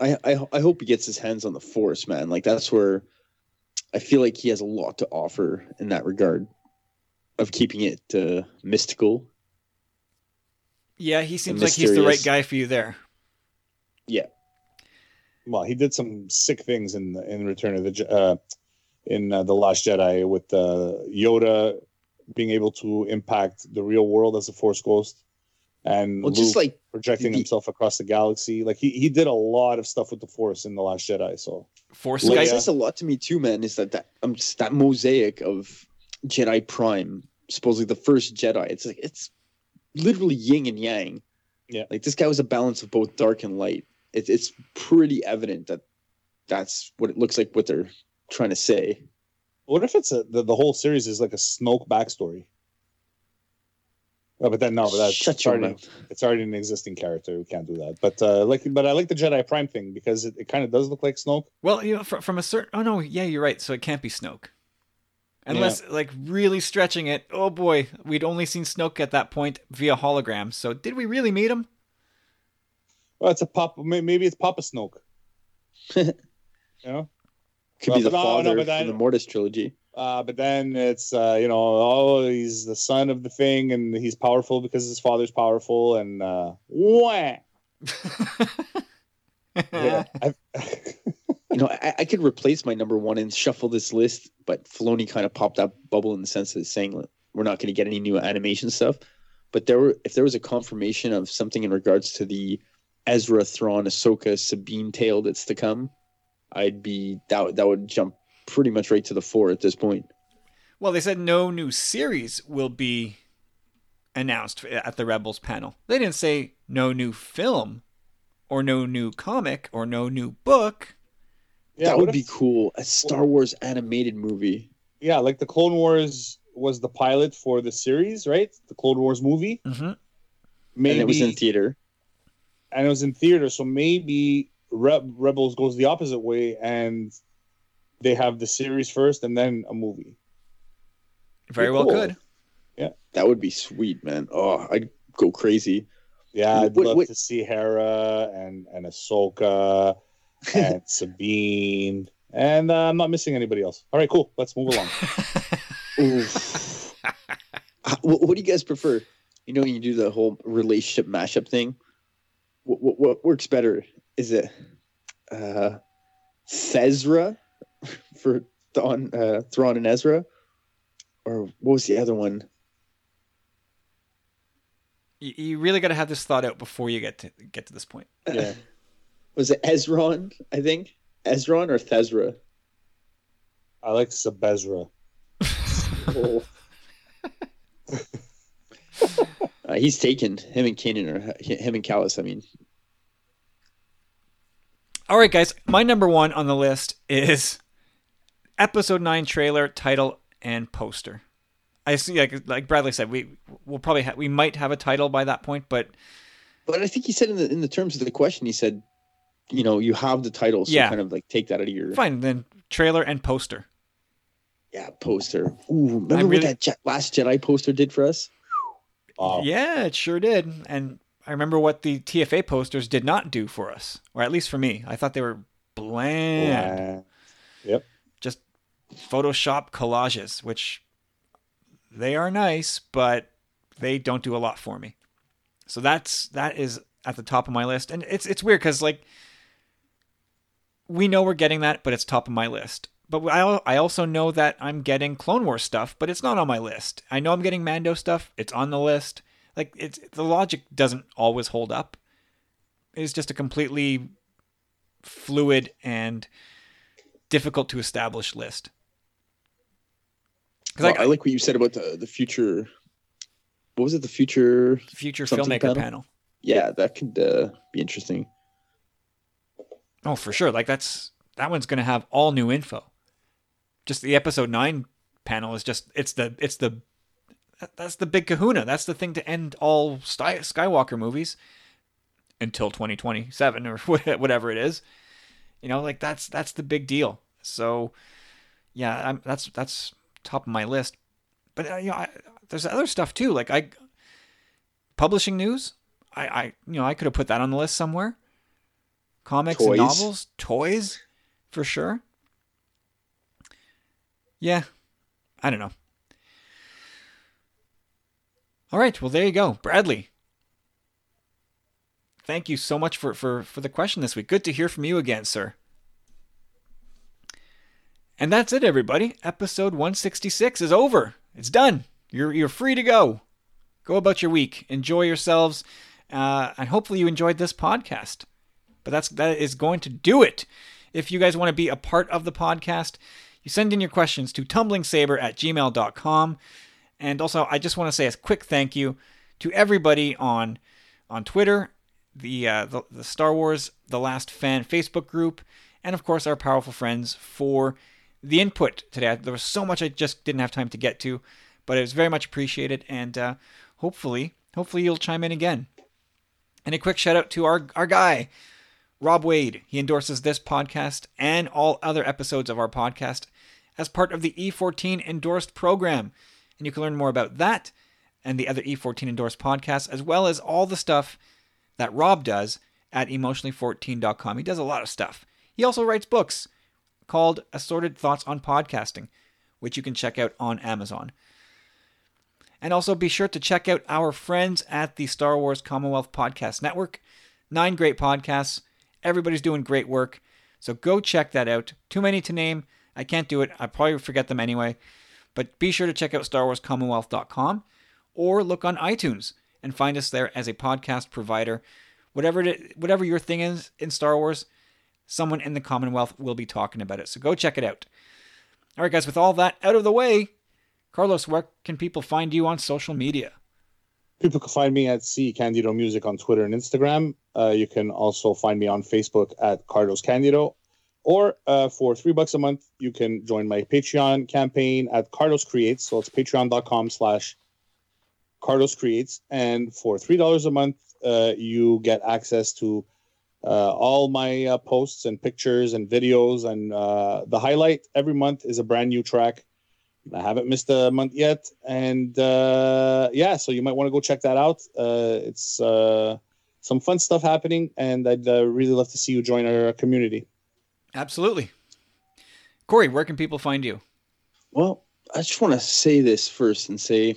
I, I I hope he gets his hands on the Force, man. Like that's where I feel like he has a lot to offer in that regard of keeping it uh, mystical. Yeah, he seems like he's the right guy for you there. Yeah. Well, he did some sick things in in Return of the uh, in uh, the Last Jedi with uh, Yoda being able to impact the real world as a Force ghost, and well, Luke just like projecting the, himself across the galaxy. Like he, he did a lot of stuff with the Force in the Last Jedi. So Force guys, that's a lot to me too, man. Is that that I'm um, just that mosaic of Jedi Prime, supposedly the first Jedi. It's like it's literally yin and yang. Yeah, like this guy was a balance of both dark and light. It, it's pretty evident that that's what it looks like. What they're trying to say. What if it's a, the the whole series is like a Snoke backstory? Oh, but then no, but that's Shut it's, already, it's already an existing character. We can't do that. But uh, like, but I like the Jedi Prime thing because it, it kind of does look like Snoke. Well, you know, from, from a certain. Oh no, yeah, you're right. So it can't be Snoke, unless yeah. like really stretching it. Oh boy, we'd only seen Snoke at that point via hologram. So did we really meet him? Well, it's a pop. Maybe it's Papa Snoke. You know, could well, be the no, father no, then, in the Mortis trilogy. Uh, but then it's uh, you know, oh, he's the son of the thing, and he's powerful because his father's powerful, and uh, wah. Yeah, you know, I, I could replace my number one and shuffle this list, but Filoni kind of popped that bubble in the sense of saying we're not going to get any new animation stuff. But there were, if there was a confirmation of something in regards to the Ezra, Thrawn, Ahsoka, Sabine tale that's to come, I'd be that that would jump pretty much right to the fore at this point. Well, they said no new series will be announced at the Rebels panel. They didn't say no new film, or no new comic, or no new book. Yeah, that would be cool. A Star Wars animated movie. Yeah, like the Clone Wars was the pilot for the series, right? The Clone Wars movie. Mm-hmm. Maybe, and it was in theater. And it was in theater, so maybe Re- Rebels goes the opposite way, and they have the series first, and then a movie. Very well could. Yeah, that would be sweet, man. Oh, I'd go crazy. Yeah, I'd what, love what? to see Hera and and Ahsoka and Sabine, and uh, I'm not missing anybody else. All right, cool. Let's move along. Oof. what, what do you guys prefer? You know, you do the whole relationship mashup thing. What, what, what works better? Is it uh, Fezra for Thrawn, uh, Thrawn and Ezra? Or what was the other one? You, you really got to have this thought out before you get to get to this point. Yeah. Was it Ezron, I think? Ezron or Fezra? I like Sebezra. Oh. Uh, he's taken. Him and Kanan or him and Callus, I mean. All right, guys. My number one on the list is Episode Nine trailer, title, and poster. I see, like, like Bradley said, we will probably ha- we might have a title by that point, but but I think he said in the in the terms of the question, he said, you know, you have the title, so yeah. Kind of like take that out of your fine. Then trailer and poster. Yeah, poster. Ooh, remember really... what that Je- Last Jedi poster did for us? Wow. Yeah, it sure did. And I remember what the T F A posters did not do for us, or at least for me. I thought they were bland. bland. Yep. Just Photoshop collages, which they are nice, but they don't do a lot for me. So that's that is at the top of my list. And it's it's weird because like we know we're getting that, but it's top of my list. But I I also know that I'm getting Clone Wars stuff, but it's not on my list. I know I'm getting Mando stuff. It's on the list. Like, it's the logic doesn't always hold up. It's just a completely fluid and difficult to establish list. Well, I, I like what you said about the, the future. What was it? The future... Future filmmaker panel? panel. Yeah, that could uh, be interesting. Oh, for sure. Like, that's... That one's going to have all new info. Just the episode nine panel is just, it's the, it's the, that's the big kahuna. That's the thing to end all Skywalker movies until twenty twenty-seven or whatever it is. You know, like that's, that's the big deal. So yeah, I'm, that's that's top of my list. But uh, you know, I, there's other stuff too. Like I, publishing news. I, I, you know, I could have put that on the list somewhere. Comics toys. And novels, toys, for sure. Yeah, I don't know. All right, well there you go, Bradley. Thank you so much for for for the question this week. Good to hear from you again, sir. And that's it, everybody. Episode one sixty-six is over. It's done. You're you're free to go. Go about your week. Enjoy yourselves. Uh, and hopefully you enjoyed this podcast. But that's that is going to do it. If you guys want to be a part of the podcast, you send in your questions to tumblingsaber at gmail dot com. And also, I just want to say a quick thank you to everybody on on Twitter, the uh, the, the Star Wars The Last Fan Facebook group, and of course our powerful friends for the input today. There was so much I just didn't have time to get to, but it was very much appreciated, and uh, hopefully, hopefully you'll chime in again. And a quick shout out to our, our guy, Rob Wade. He endorses this podcast and all other episodes of our podcast as part of the E fourteen endorsed program. And you can learn more about that and the other E fourteen endorsed podcasts, as well as all the stuff that Rob does at emotionally fourteen dot com. He does a lot of stuff. He also writes books called Assorted Thoughts on Podcasting, which you can check out on Amazon. And also be sure to check out our friends at the Star Wars Commonwealth Podcast Network. Nine great podcasts. Everybody's doing great work. So go check that out. Too many to name. I can't do it. I probably forget them anyway. But be sure to check out star wars commonwealth dot com or look on iTunes and find us there as a podcast provider. Whatever it, whatever your thing is in Star Wars, someone in the Commonwealth will be talking about it. So go check it out. All right, guys, with all that out of the way, Carlos, where can people find you on social media? People can find me at C Candido Music on Twitter and Instagram. Uh, you can also find me on Facebook at Carlos Candido. Or uh, for three bucks a month, you can join my Patreon campaign at Carlos Creates. So it's patreon.com slash Carlos Creates. And for three dollars a month, uh, you get access to Uh, all my uh, posts and pictures and videos, and uh, the highlight every month is a brand new track. I haven't missed a month yet, and uh, yeah, so you might want to go check that out. Uh, it's uh, some fun stuff happening, and I'd uh, really love to see you join our community. Absolutely. Corey, where can people find you? Well, I just want to say this first and say,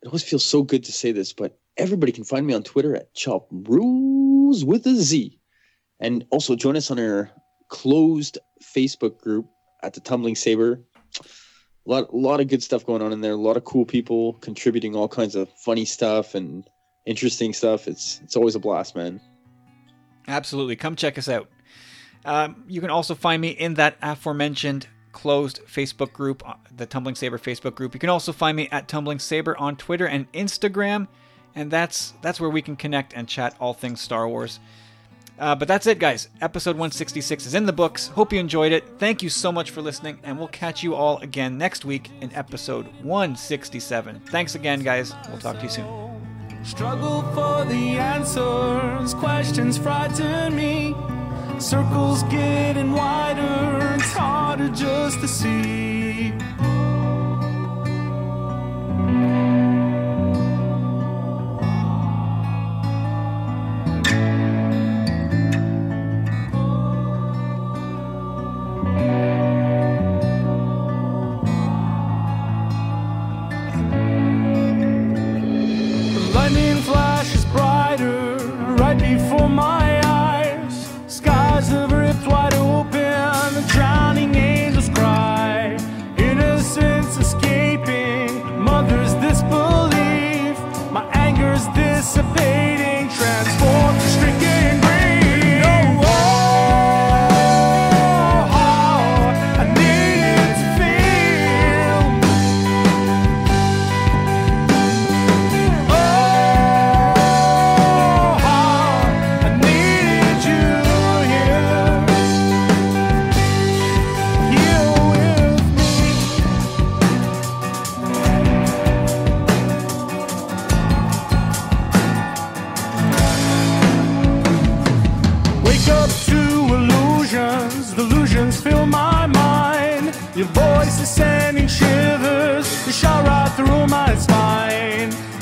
it always feels so good to say this, but everybody can find me on Twitter at Chop Rules with a Z. And also join us on our closed Facebook group at the Tumbling Saber. A lot, a lot of good stuff going on in there. A lot of cool people contributing all kinds of funny stuff and interesting stuff. It's it's always a blast, man. Absolutely. Come check us out. Um, you can also find me in that aforementioned closed Facebook group, the Tumbling Saber Facebook group. You can also find me at Tumbling Saber on Twitter and Instagram. And that's that's where we can connect and chat all things Star Wars. Uh, but that's it, guys. Episode one sixty-six is in the books. Hope you enjoyed it. Thank you so much for listening, and we'll catch you all again next week in episode one sixty-seven. Thanks again, guys. We'll talk to you soon. Struggle for the answers. Questions frighten me. Circles getting wider. It's harder just to see. Dissipating, transformed, stricken green. Oh, oh, oh, I needed to feel. Oh, oh, I needed you here, here with me. Up to illusions, delusions fill my mind. You've the sending shivers, the shot right through my spine.